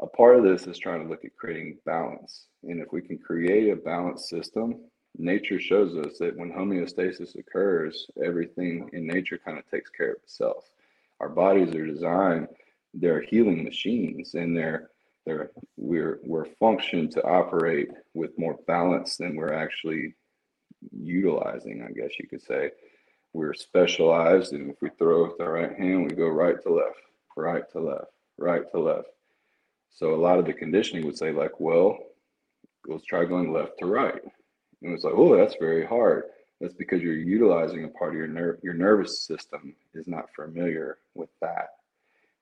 A part of this is trying to look at creating balance. And if we can create a balanced system, nature shows us that when homeostasis occurs, everything in nature kind of takes care of itself. Our bodies are designed, they're healing machines, and they're they're we're we're functioned to operate with more balance than we're actually utilizing, I guess you could say. We're specialized, and if we throw with our right hand, we go right to left, right to left, right to left. So a lot of the conditioning would say, like, well, let's try going left to right. And it's like, oh, that's very hard. That's because you're utilizing a part of your nerve. Your nervous system is not familiar with that,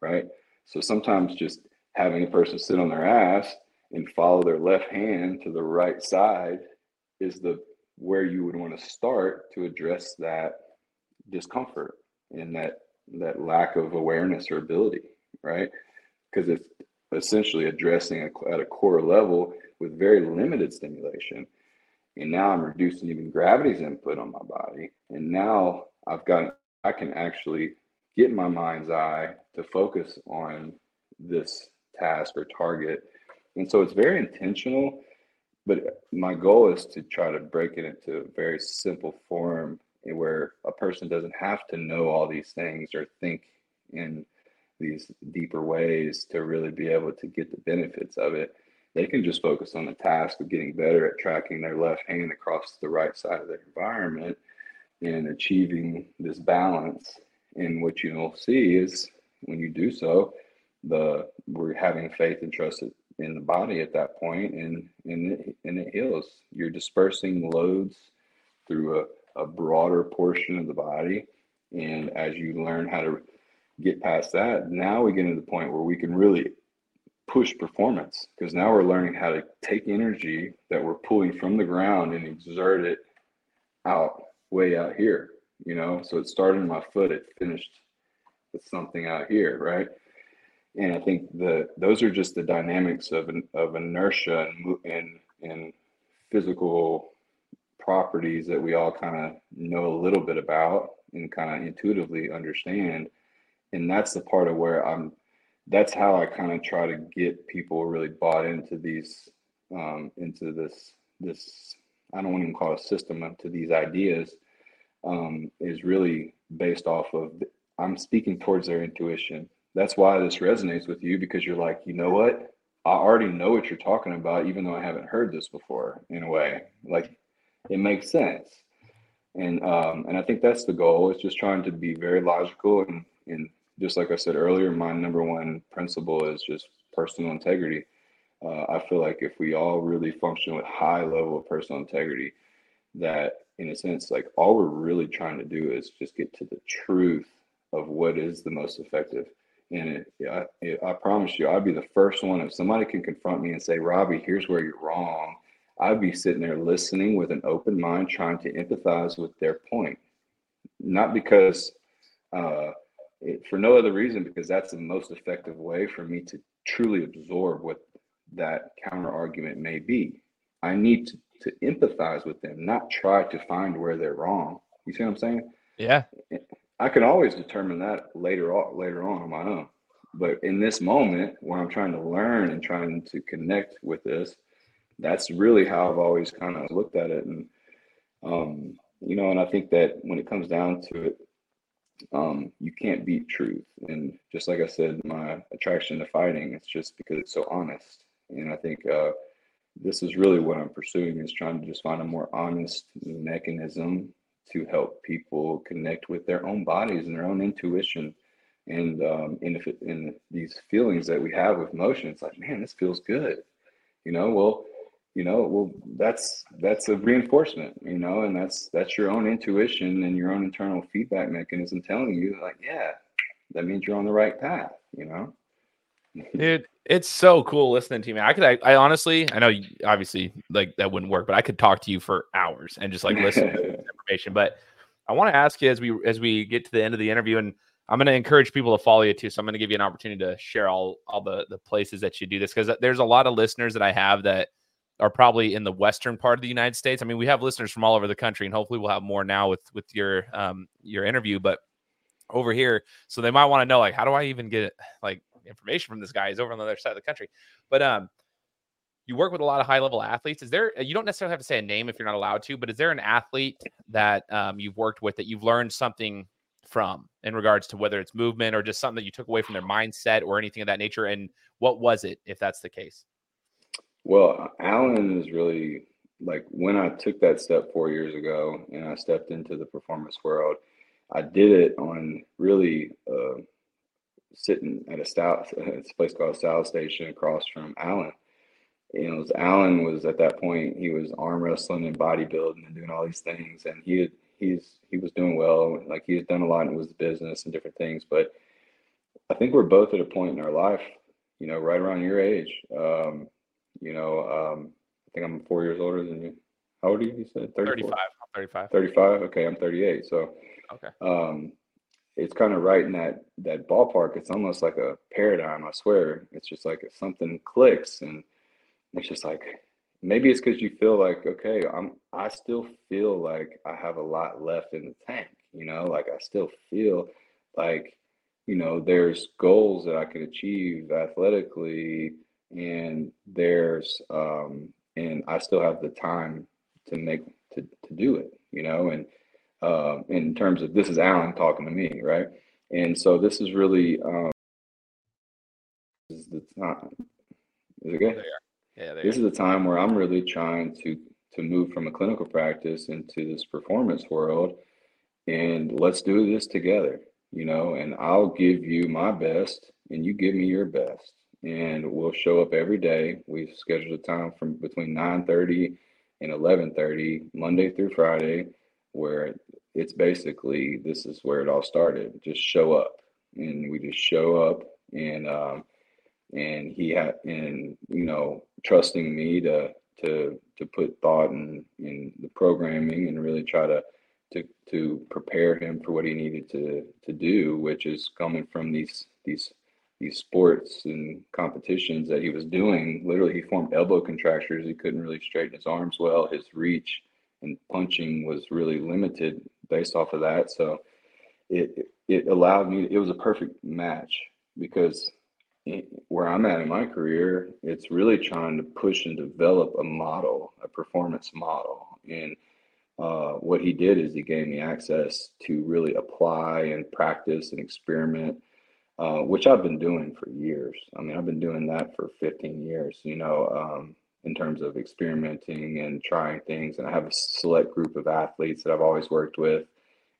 right? So sometimes just having a person sit on their ass and follow their left hand to the right side is the where you would want to start to address that discomfort and that that lack of awareness or ability, right? Because it's essentially addressing a, at a core level with very limited stimulation. And now I'm reducing even gravity's input on my body. And now I've got, I can actually get my mind's eye to focus on this task or target. And so it's very intentional, but my goal is to try to break it into a very simple form where a person doesn't have to know all these things or think in these deeper ways to really be able to get the benefits of it. they can just focus on the task of getting better at tracking their left hand across the right side of their environment and achieving this balance. And what you'll see is when you do so, the we're having faith and trust in the body at that point, and and it, and it heals. You're dispersing loads through a, a broader portion of the body, and as you learn how to get past that, now we get to the point where we can really push performance, because now we're learning how to take energy that we're pulling from the ground and exert it out way out here, you know. So it started in my foot, it finished with something out here, right? And I think the those are just the dynamics of an, of inertia and, and and physical properties that we all kind of know a little bit about and kind of intuitively understand. And that's the part of where I'm, that's how I kind of try to get people really bought into these, um, into this, this, I don't want to even call it a system, up to these ideas, um, is really based off of, I'm speaking towards their intuition. That's why this resonates with you, because you're like, you know what? I already know what you're talking about, even though I haven't heard this before, in a way. Like, it makes sense. And, um, and I think that's the goal. It's just trying to be very logical, and, and just like I said earlier, my number one principle is just personal integrity. Uh, I feel like if we all really function with high level of personal integrity, that in a sense, like all we're really trying to do is just get to the truth of what is the most effective. And it, it, it, I promise you, I'd be the first one. If somebody can confront me and say, Robby, here's where you're wrong, I'd be sitting there listening with an open mind, trying to empathize with their point. Not because, uh, it, for no other reason, because that's the most effective way for me to truly absorb what that counter argument may be. I need to, to empathize with them, not try to find where they're wrong. You see what I'm saying? Yeah. It, I can always determine that later on, later on on my own. But in this moment, when I'm trying to learn and trying to connect with this, that's really how I've always kind of looked at it. And, um, you know, and I think that when it comes down to it, um, you can't beat truth. And just like I said, my attraction to fighting, it's just because it's so honest. And I think uh, this is really what I'm pursuing, is trying to just find a more honest mechanism to help people connect with their own bodies and their own intuition, and um, in, in these feelings that we have with motion. It's like, man, this feels good, you know. Well, you know, well, that's that's a reinforcement, you know, and that's that's your own intuition and your own internal feedback mechanism telling you, like, yeah, that means you're on the right path, you know. Dude, it's so cool listening to you, man. I could, I, I honestly, I know, you, obviously, like that wouldn't work, but I could talk to you for hours and just like listen to this information. But I want to ask you, as we as we get to the end of the interview, and I'm going to encourage people to follow you too. So I'm going to give you an opportunity to share all all the the places that you do this, because there's a lot of listeners that I have that are probably in the western part of the United States. I mean, we have listeners from all over the country, and hopefully, we'll have more now with with your um your interview. But over here, so they might want to know, like, how do I even get like information from this guy? Is over on the other side of the country. But um you work with a lot of high level athletes. Is there, you don't necessarily have to say a name if you're not allowed to, but is there an athlete that um you've worked with that you've learned something from in regards to whether it's movement or just something that you took away from their mindset or anything of that nature, and what was it, if that's the case? Well, Alan is really, like, when I took that step four years ago and I stepped into the performance world, I did it on really uh sitting at a style, it's a place called Style Station across from Alan. You know, Alan was at that point, he was arm wrestling and bodybuilding and doing all these things, and he had, he's he was doing well. Like, he had done a lot in his business and different things. But I think we're both at a point in our life, you know, right around your age. Um, you know, um, I think I'm four years older than you. How old are you? You said thirty-five. thirty-five. thirty-five. Okay, I'm thirty-eight. So okay. Um, it's kind of right in that that ballpark. It's almost like a paradigm, I swear. It's just like if something clicks, and it's just like, maybe it's because you feel like, okay, I'm I still feel like I have a lot left in the tank, you know, like I still feel like, you know, there's goals that I can achieve athletically, and there's um and I still have the time to make to, to do it, you know. And Uh, in terms of, this is Alan talking to me, right? And so this is really um, this is the time. Is it good? Yeah, this is a time where I'm really trying to to move from a clinical practice into this performance world, and let's do this together, you know, and I'll give you my best and you give me your best, and we'll show up every day. We've scheduled a time from between nine thirty and eleven thirty, Monday through Friday, where it's basically, this is where it all started. Just show up. And we just show up, and um, and he had, and, you know, trusting me to to to put thought in, in the programming, and really try to to to prepare him for what he needed to to do, which is coming from these these these sports and competitions that he was doing. Literally, he formed elbow contractures. He couldn't really straighten his arms well. His reach and punching was really limited based off of that. So it it allowed me, it was a perfect match, because where I'm at in my career, it's really trying to push and develop a model, a performance model. And uh, what he did is he gave me access to really apply and practice and experiment, uh, which I've been doing for years. I mean, I've been doing that for fifteen years, you know, um, in terms of experimenting and trying things. And I have a select group of athletes that I've always worked with.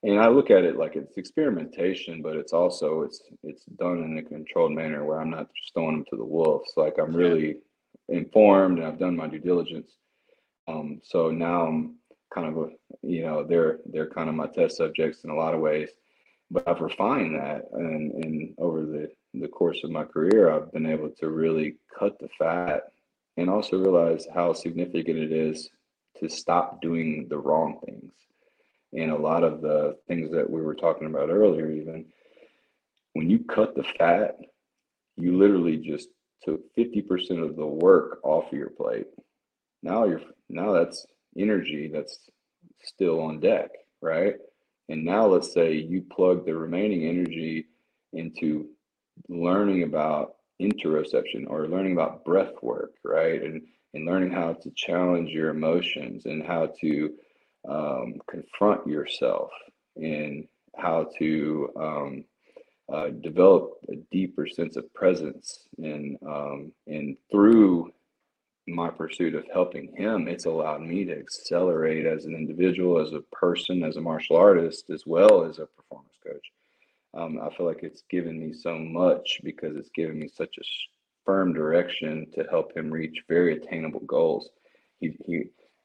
And I look at it like it's experimentation, but it's also, it's it's done in a controlled manner where I'm not just throwing them to the wolves. Like, I'm really informed and I've done my due diligence. Um, so now I'm kind of, a, you know, they're they're kind of my test subjects in a lot of ways, but I've refined that. And, and over the, the course of my career, I've been able to really cut the fat and also realize how significant it is to stop doing the wrong things. And a lot of the things that we were talking about earlier, even when you cut the fat, you literally just took fifty percent of the work off of your plate. Now you're, now that's energy that's still on deck, right? And now let's say you plug the remaining energy into learning about interoception, or learning about breath work, right? And, and learning how to challenge your emotions, and how to um confront yourself, and how to um uh develop a deeper sense of presence. And um and through my pursuit of helping him, it's allowed me to accelerate as an individual, as a person, as a martial artist, as well as a performance coach. um I feel like it's given me so much, because it's given me such a firm direction to help him reach very attainable goals. he he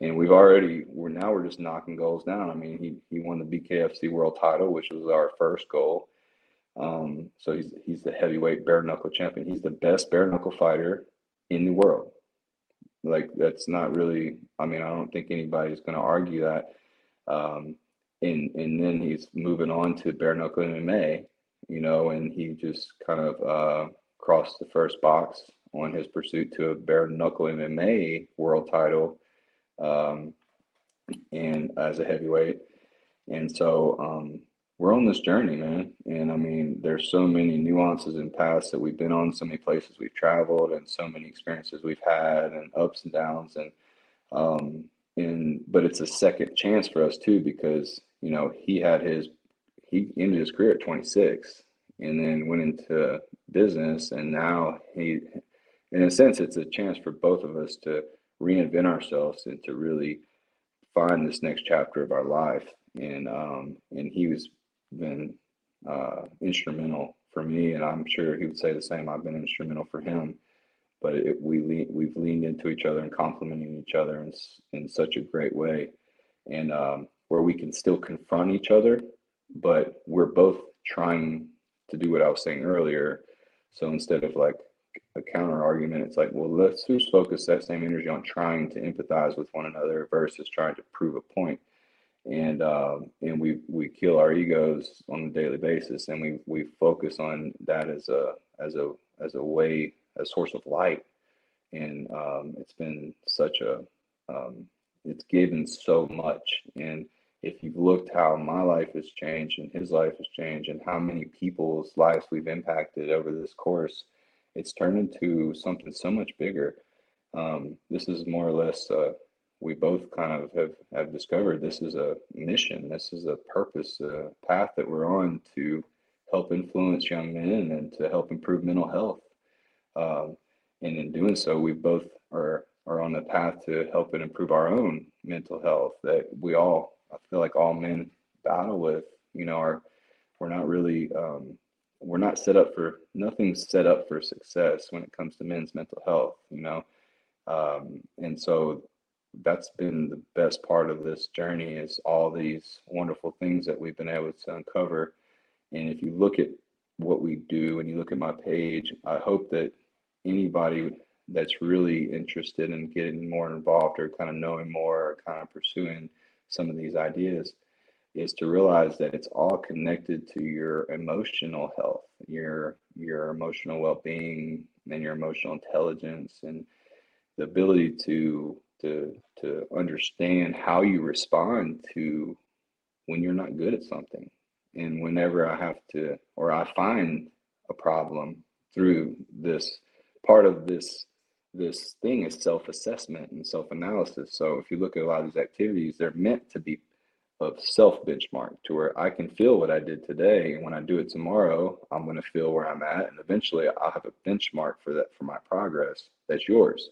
And we've already, we're now we're just knocking goals down. I mean, he he won the B K F C world title, which was our first goal. Um, so he's he's the heavyweight bare knuckle champion. He's the best bare knuckle fighter in the world. Like, that's not really, I mean, I don't think anybody's going to argue that. Um, and and then he's moving on to bare knuckle M M A, you know, and he just kind of uh, crossed the first box on his pursuit to a bare knuckle M M A world title. Um, and as a heavyweight. And so um, we're on this journey, man. And I mean, there's so many nuances and paths that we've been on, so many places we've traveled, and so many experiences we've had, and ups and downs. And, um, and, but it's a second chance for us too, because, you know, he had his, he ended his career at twenty-six, and then went into business. And now he, in a sense, it's a chance for both of us to reinvent ourselves and to really find this next chapter of our life. And um and he was been uh instrumental for me, and I'm sure he would say the same. I've been instrumental for him, but it, we le- we've leaned into each other and complementing each other in, in such a great way, and um where we can still confront each other, but we're both trying to do what I was saying earlier. So instead of like a counter argument, it's like, well, let's just focus that same energy on trying to empathize with one another versus trying to prove a point. And um, and we we kill our egos on a daily basis, and we we focus on that as a as a as a way, a source of light. And um, it's been such a um, it's given so much. And if you've looked how my life has changed and his life has changed, and how many people's lives we've impacted over this course, it's turned into something so much bigger. Um, this is more or less, uh, we both kind of have, have discovered this is a mission. This is a purpose, a path that we're on to help influence young men and to help improve mental health. Um, And in doing so, we both are are on the path to help and improve our own mental health that we all, I feel like all men battle with. You know, our, we're not really, um, we're not set up for, nothing's set up for success when it comes to men's mental health, you know. Um, and so that's been the best part of this journey, is all these wonderful things that we've been able to uncover. And if you look at what we do and you look at my page, I hope that anybody that's really interested in getting more involved or kind of knowing more or kind of pursuing some of these ideas is to realize that it's all connected to your emotional health, your your emotional well-being and your emotional intelligence, and the ability to to to understand how you respond to when you're not good at something. And whenever I have to, or I find a problem through this, part of this this thing is self-assessment and self-analysis. So if you look at a lot of these activities, they're meant to be of self-benchmark, to where I can feel what I did today, and when I do it tomorrow, I'm going to feel where I'm at, and eventually I'll have a benchmark for that, for my progress. That's yours.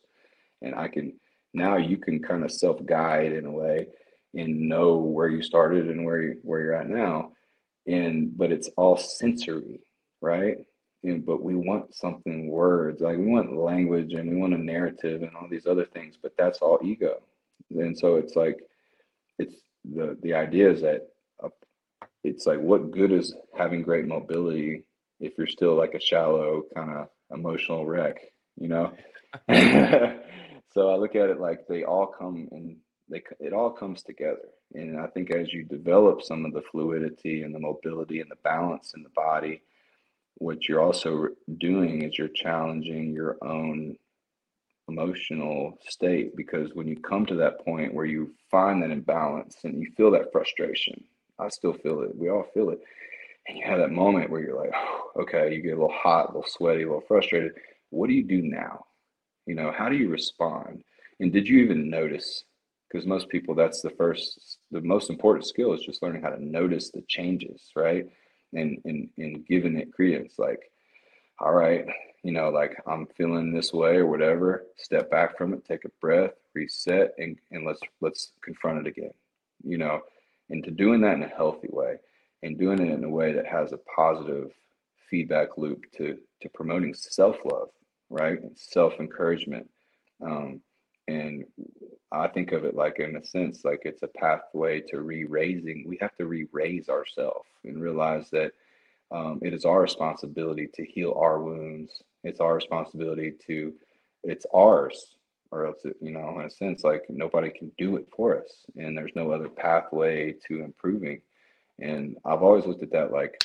And I can, now you can kind of self-guide in a way and know where you started and where you, where you're at now. And but it's all sensory, right? And but we want something, words, like we want language and we want a narrative and all these other things, but that's all ego. And so it's like, it's the the idea is that uh, it's like, what good is having great mobility if you're still like a shallow kind of emotional wreck, you know? So I look at it like they all come and they it all comes together. And I think as you develop some of the fluidity and the mobility and the balance in the body, what you're also doing is you're challenging your own emotional state, because when you come to that point where you find that imbalance and you feel that frustration, I still feel it, we all feel it, and you have that moment where you're like, oh, okay, you get a little hot, a little sweaty, a little frustrated. What do you do now? You know, how do you respond? And did you even notice? Because most people, that's the first, the most important skill is just learning how to notice the changes, right? And, and, and giving it credence, like, all right, you know, like I'm feeling this way or whatever, step back from it, take a breath, reset, and, and let's, let's confront it again, you know, and to doing that in a healthy way and doing it in a way that has a positive feedback loop to, to promoting self-love, right? And self-encouragement. Um, and I think of it like, in a sense, like it's a pathway to re-raising. We have to re-raise ourselves and realize that um, it is our responsibility to heal our wounds. It's our responsibility to, it's ours, or else, it, you know, in a sense, like nobody can do it for us, and there's no other pathway to improving. And I've always looked at that like,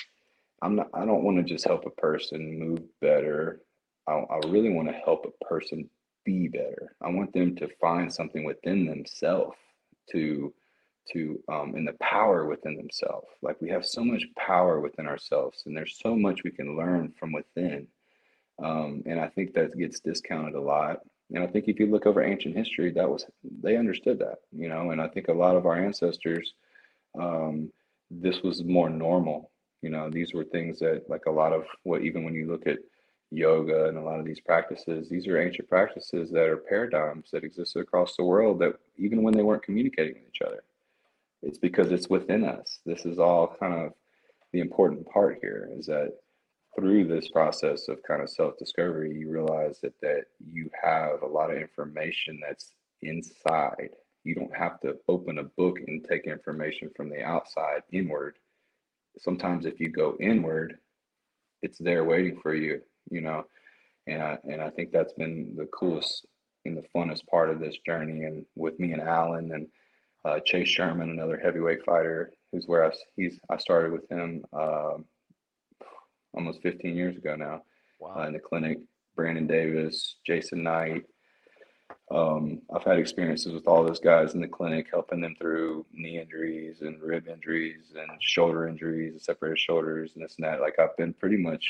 I'm not, I don't want to just help a person move better. I, I really want to help a person be better. I want them to find something within themselves to, to, um, and the power within themselves. Like we have so much power within ourselves, and there's so much we can learn from within. Um, and I think that gets discounted a lot. And I think if you look over ancient history, that was, they understood that, you know, and I think a lot of our ancestors, um, this was more normal. You know, these were things that, like a lot of what, even when you look at yoga and a lot of these practices, these are ancient practices that are paradigms that existed across the world, that even when they weren't communicating with each other, it's because it's within us. This is all kind of the important part here, is that through this process of kind of self-discovery, you realize that that you have a lot of information that's inside. You don't have to open a book and take information from the outside inward. Sometimes if you go inward, it's there waiting for you. You know, and I, and I think that's been the coolest and the funnest part of this journey. And with me and Alan and uh, Chase Sherman, another heavyweight fighter, who's where I, he's, I started with him uh, almost fifteen years ago now. Wow. Uh, in the clinic, Brandon Davis, Jason Knight. Um, I've had experiences with all those guys in the clinic, helping them through knee injuries and rib injuries and shoulder injuries and separated shoulders and this and that. Like I've been pretty much...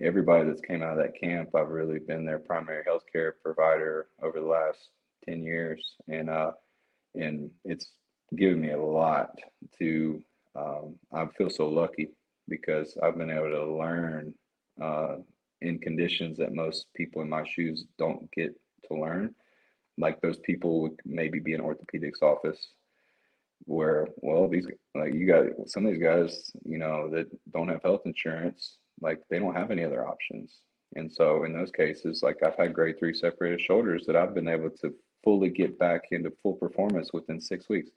everybody that's came out of that camp, I've really been their primary healthcare provider over the last ten years, and uh, and it's given me a lot. To um, I feel so lucky because I've been able to learn uh, in conditions that most people in my shoes don't get to learn. Like, those people would maybe be in orthopedics office where, well, these, like, you got some of these guys, you know, that don't have health insurance, like, they don't have any other options. And so in those cases, like, I've had grade three separated shoulders that I've been able to fully get back into full performance within six weeks.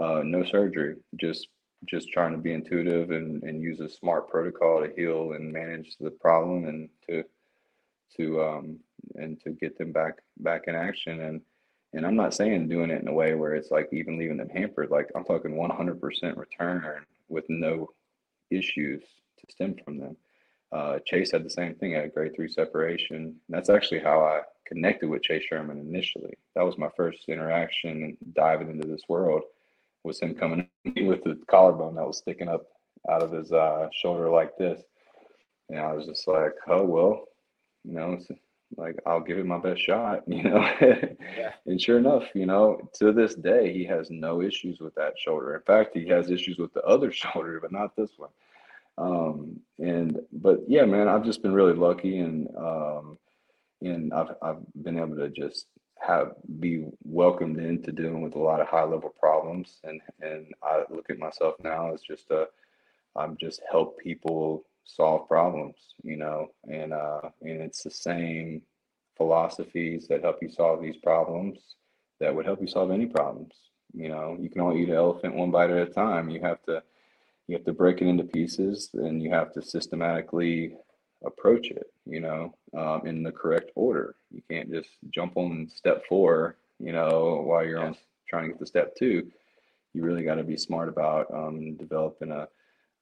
Uh, no surgery, just just trying to be intuitive and, and use a smart protocol to heal and manage the problem and to to um and to get them back back in action. And and I'm not saying doing it in a way where it's like even leaving them hampered. Like, I'm talking one hundred percent return with no issues to stem from them. Uh, Chase had the same thing at a grade three separation. That's actually how I connected with Chase Sherman initially. That was my first interaction diving into this world, was him coming with the collarbone that was sticking up out of his uh, shoulder like this. And I was just like, oh, well, you know, it's like, I'll give it my best shot, you know. Yeah. And sure enough, you know, to this day, he has no issues with that shoulder. In fact, he has issues with the other shoulder, but not this one. Um, and, but yeah, man, I've just been really lucky, and, um, and I've, I've been able to just have, be welcomed into dealing with a lot of high level problems. And, and I look at myself now as just, uh, I'm just help people solve problems, you know, and, uh, and it's the same philosophies that help you solve these problems that would help you solve any problems. You know, you can only eat an elephant one bite at a time. You have to You have to break it into pieces, and you have to systematically approach it, you know, um, in the correct order. You can't just jump on step four, you know, while you're on trying to get to step two. You really got to be smart about um, developing a,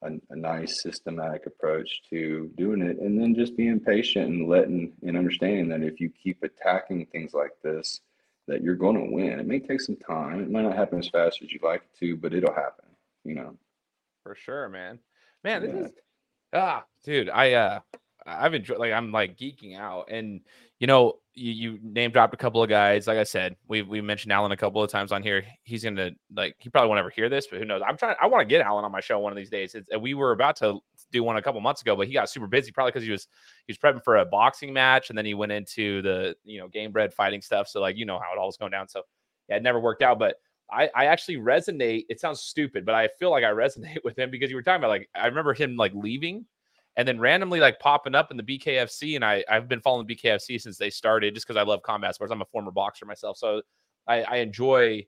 a a nice systematic approach to doing it, and then just being patient and letting and understanding that if you keep attacking things like this, that you're going to win. It may take some time. It might not happen as fast as you'd like it to, but it'll happen, you know. For sure, man. Man, this yeah. is ah, dude. I uh, I've enjoyed. Like, I'm like geeking out, and you know, you, you name dropped a couple of guys. Like I said, we we mentioned Alan a couple of times on here. He's gonna like he probably won't ever hear this, but who knows? I'm trying. I want to get Alan on my show one of these days. It's, we were about to do one a couple months ago, but he got super busy, probably because he was he was prepping for a boxing match, and then he went into the you know game bred fighting stuff. So like you know how it all was going down. So yeah, it never worked out, but. I, I actually resonate. It sounds stupid, but I feel like I resonate with him because you were talking about like I remember him like leaving and then randomly like popping up in the B K F C. And I, I've been following B K F C since they started just because I love combat sports. I'm a former boxer myself. So I, I enjoy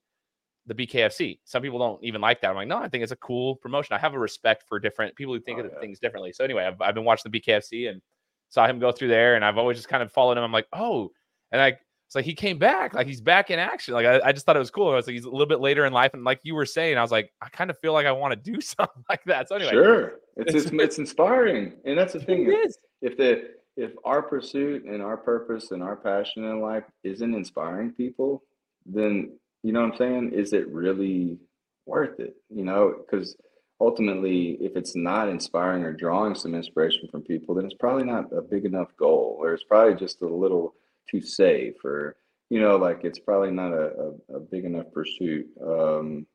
the B K F C. Some people don't even like that. I'm like, no, I think it's a cool promotion. I have a respect for different people who think oh, of yeah. things differently. So anyway, I've, I've been watching the B K F C and saw him go through there. And I've always just kind of followed him. I'm like, oh, and I, it's like he came back, like he's back in action. Like I, I just thought it was cool. I was like, he's a little bit later in life, and like you were saying, I was like, I kind of feel like I want to do something like that. So anyway, sure, it's it's, it's inspiring, and that's the thing. It is. If the if our pursuit and our purpose and our passion in life isn't inspiring people, then you know what I'm saying? Is it really worth it? You know, because ultimately, if it's not inspiring or drawing some inspiration from people, then it's probably not a big enough goal, or it's probably just a little. To save, or you know, like it's probably not a, a, a big enough pursuit um,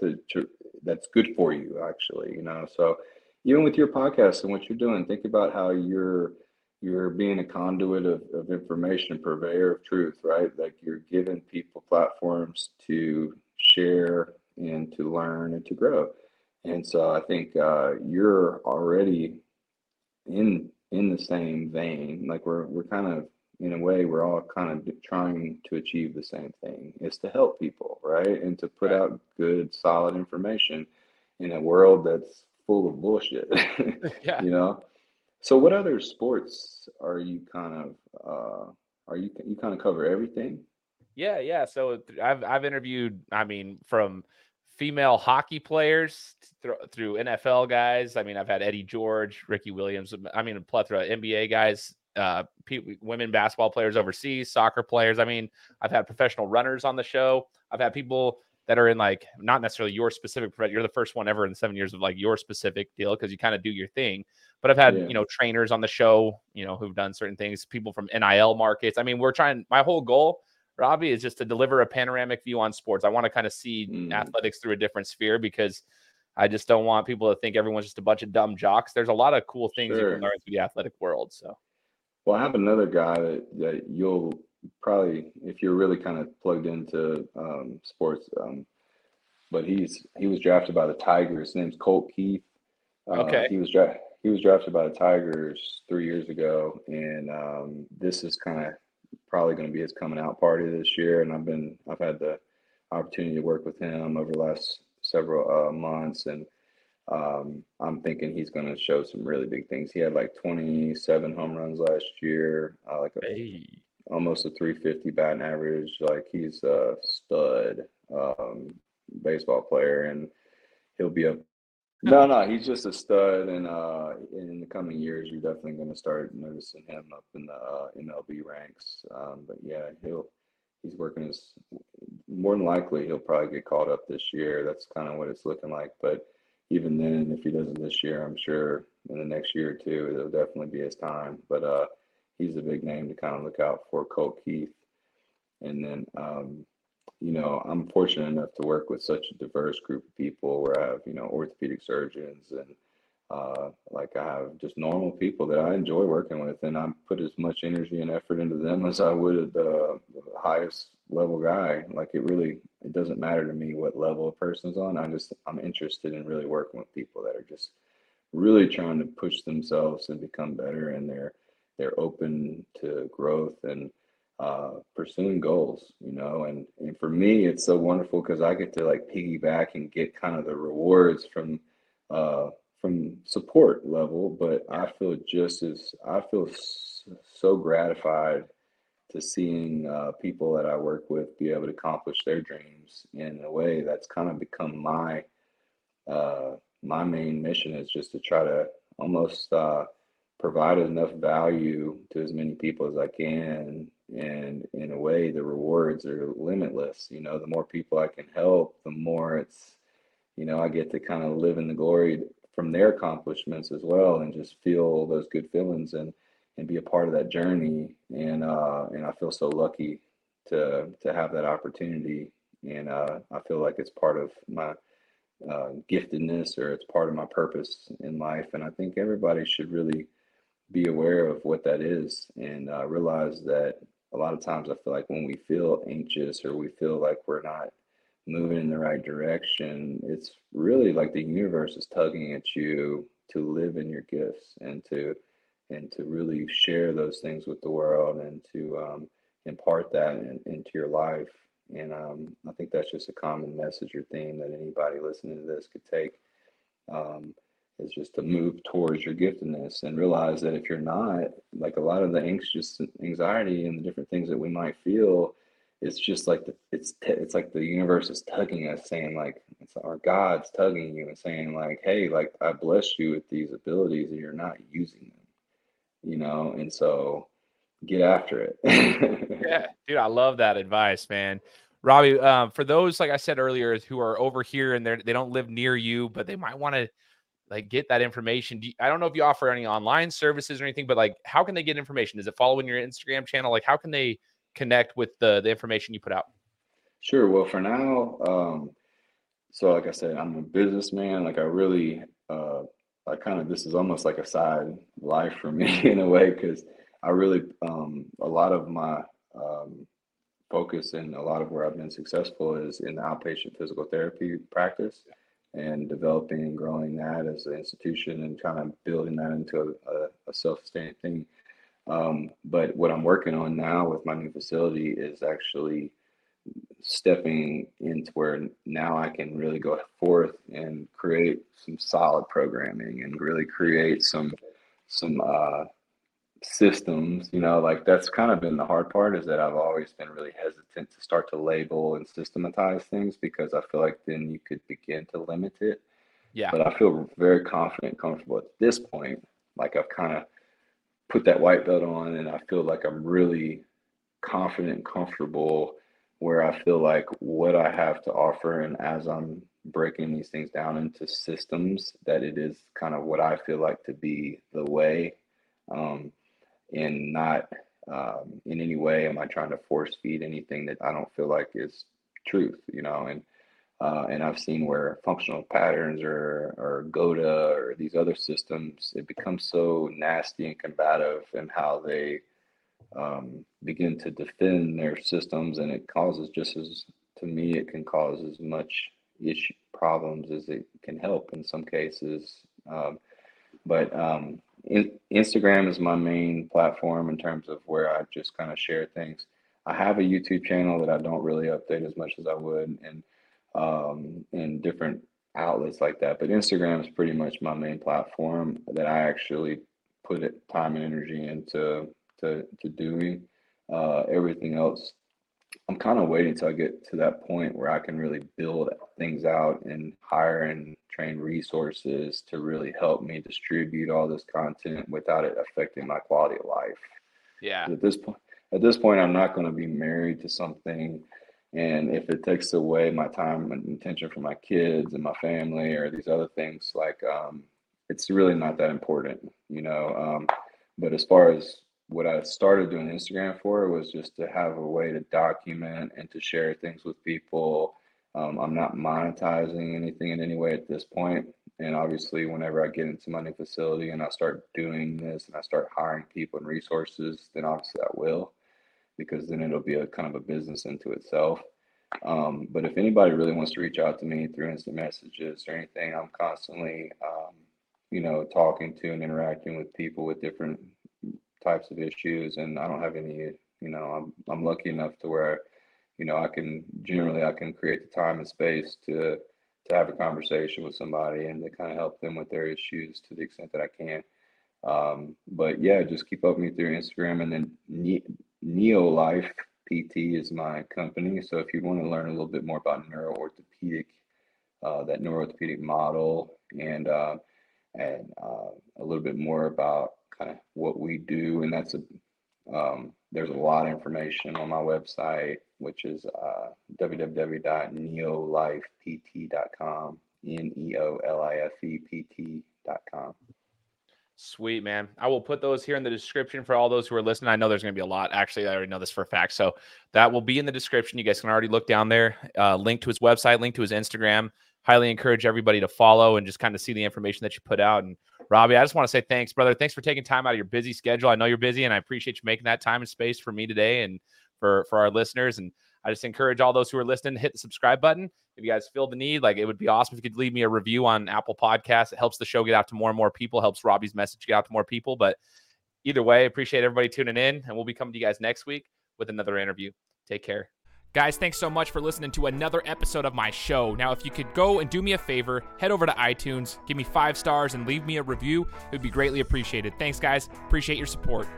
to, to that's good for you, actually. You know, so even with your podcast and what you're doing, think about how you're you're being a conduit of, of information, purveyor of truth, right? Like you're giving people platforms to share and to learn and to grow. And so I think uh, you're already in in the same vein. Like we're we're kind of. In a way, we're all kind of trying to achieve the same thing. It's to help people, right? And to put right. out good, solid information in a world that's full of bullshit, yeah. you know? So what other sports are you kind of, uh, are you, you kind of cover everything? Yeah, yeah. So I've, I've interviewed, I mean, from female hockey players th- through N F L guys. I mean, I've had Eddie George, Ricky Williams, I mean, a plethora of N B A guys. Uh, pe- women basketball players overseas, soccer players. I mean, I've had professional runners on the show. I've had people that are in like not necessarily your specific. You're the first one ever in seven years of like your specific deal because you kind of do your thing. But I've had yeah. you know trainers on the show, you know, who've done certain things. People from N I L markets. I mean, we're trying. My whole goal, Robby, is just to deliver a panoramic view on sports. I want to kind of see mm. athletics through a different sphere because. I just don't want people to think everyone's just a bunch of dumb jocks. There's a lot of cool things sure. you can learn through the athletic world. So. Well, I have another guy that, that you'll probably, if you're really kind of plugged into um, sports, um, but he's he was drafted by the Tigers. His name's Colt Keith. Uh, okay. He was dra- he was drafted by the Tigers three years ago, and um, this is kind of probably going to be his coming out party this year. And I've been I've had the opportunity to work with him over the last several uh, months, and um, I'm thinking he's going to show some really big things. He had like twenty-seven home runs last year, uh, like a, hey. almost a three fifty batting average. Like, he's a stud um, baseball player, and he'll be a No, no, he's just a stud, and uh, in the coming years, you're definitely going to start noticing him up in the uh, M L B ranks. Um, but yeah, he'll he's working his more than likely he'll probably get called up this year. That's kind of what it's looking like. But even then, if he doesn't this year, I'm sure in the next year or two, it'll definitely be his time. But uh, he's a big name to kind of look out for, Colt Keith. And then, um, you know, I'm fortunate enough to work with such a diverse group of people where I have, you know, orthopedic surgeons and uh, like I have just normal people that I enjoy working with. And I put as much energy and effort into them as I would the highest level guy. Like, it really, it doesn't matter to me what level a person's on. I just, I'm interested in really working with people that are just really trying to push themselves and become better. And they're, they're open to growth and uh pursuing goals, you know. And and for me, it's so wonderful because I get to like piggyback and get kind of the rewards from uh from support level, but I feel just as I feel so gratified to seeing uh people that I work with be able to accomplish their dreams in a way that's kind of become my uh my main mission, is just to try to almost uh provide enough value to as many people as I can. And in a way, the rewards are limitless. You know, the more people I can help, the more it's, you know, I get to kind of live in the glory from their accomplishments as well, and just feel those good feelings and, and be a part of that journey. And, uh, and I feel so lucky to, to have that opportunity. And, uh, I feel like it's part of my, uh, giftedness, or it's part of my purpose in life. And I think everybody should really be aware of what that is, and uh, realize that a lot of times I feel like when we feel anxious or we feel like we're not moving in the right direction, it's really like the universe is tugging at you to live in your gifts and to and to really share those things with the world, and to um, impart that in, into your life. And um, I think that's just a common message or theme that anybody listening to this could take. Um, Is just to move towards your giftedness, and realize that if you're not, like, a lot of the anxious anxiety and the different things that we might feel, it's just like the, it's t- it's like the universe is tugging us, saying like, it's our God's tugging you and saying like, hey, like, I blessed you with these abilities and you're not using them, you know. And so get after it. Yeah, dude, I love that advice, man. Robby, um, for those, like I said earlier, who are over here and they they don't live near you, but they might want to like get that information. Do you, I don't know if you offer any online services or anything, but like, how can they get information? Is it following your Instagram channel? Like, how can they connect with the, the information you put out? Sure. Well, for now, um, so like I said, I'm a businessman. Like, I really, uh, I kind of, this is almost like a side life for me in a way, because I really, um, a lot of my um, focus and a lot of where I've been successful is in the outpatient physical therapy practice, and developing and growing that as an institution and kind of building that into a, a self-sustaining thing. Um, but what I'm working on now with my new facility is actually stepping into where now I can really go forth and create some solid programming and really create some, some uh, systems, you know. Like, that's kind of been the hard part, is that I've always been really hesitant to start to label and systematize things, because I feel like then you could begin to limit it. Yeah. But I feel very confident, comfortable at this point. Like, I've kind of put that white belt on, and I feel like I'm really confident and comfortable where I feel like what I have to offer. And as I'm breaking these things down into systems, that it is kind of what I feel like to be the way, um, and not um, in any way am I trying to force feed anything that I don't feel like is truth, you know. And Uh, and I've seen where functional patterns or, or G O T A or these other systems, it becomes so nasty and combative in how they um, begin to defend their systems. And it causes just as, to me, it can cause as much issue problems as it can help in some cases. Um, but um, in, Instagram is my main platform in terms of where I just kind of share things. I have a YouTube channel that I don't really update as much as I would. And um and different outlets like that, but Instagram is pretty much my main platform that I actually put it time and energy into to, to doing. Uh everything else I'm kind of waiting till I get to that point where I can really build things out and hire and train resources to really help me distribute all this content without it affecting my quality of life. Yeah, at this point at this point I'm not going to be married to something. And if it takes away my time and attention from my kids and my family or these other things, like um, it's really not that important, you know. Um, but as far as what I started doing Instagram for was just to have a way to document and to share things with people. Um, I'm not monetizing anything in any way at this point. And obviously, whenever I get into my new facility and I start doing this and I start hiring people and resources, then obviously I will. Because then it'll be a kind of a business into itself. Um, but if anybody really wants to reach out to me through instant messages or anything, I'm constantly, um, you know, talking to and interacting with people with different types of issues. And I don't have any, you know, I'm, I'm lucky enough to where, you know, I can generally, I can create the time and space to, to have a conversation with somebody and to kind of help them with their issues to the extent that I can. Um, but yeah, just keep up with me through Instagram. And then Neolife P T is my company. So if you want to learn a little bit more about neuro-orthopedic, uh, that neuro-orthopedic model, and uh, and uh, a little bit more about kind of what we do, and that's a um, there's a lot of information on my website, which is uh, w w w dot neolife p t dot com, N E O L I F E P T dot com. Sweet, man. I will put those here in the description for all those who are listening. I know there's going to be a lot. Actually, I already know this for a fact. So that will be in the description. You guys can already look down there, uh, link to his website, link to his Instagram. Highly encourage everybody to follow and just kind of see the information that you put out. And Robby, I just want to say thanks, brother. Thanks for taking time out of your busy schedule. I know you're busy, and I appreciate you making that time and space for me today and for, for our listeners. And I just encourage all those who are listening to hit the subscribe button. If you guys feel the need, like, it would be awesome if you could leave me a review on Apple Podcasts. It helps the show get out to more and more people, helps Robby's message get out to more people. But either way, appreciate everybody tuning in, and we'll be coming to you guys next week with another interview. Take care. Guys, thanks so much for listening to another episode of my show. Now, if you could go and do me a favor, head over to iTunes, give me five stars, and leave me a review. It would be greatly appreciated. Thanks, guys. Appreciate your support.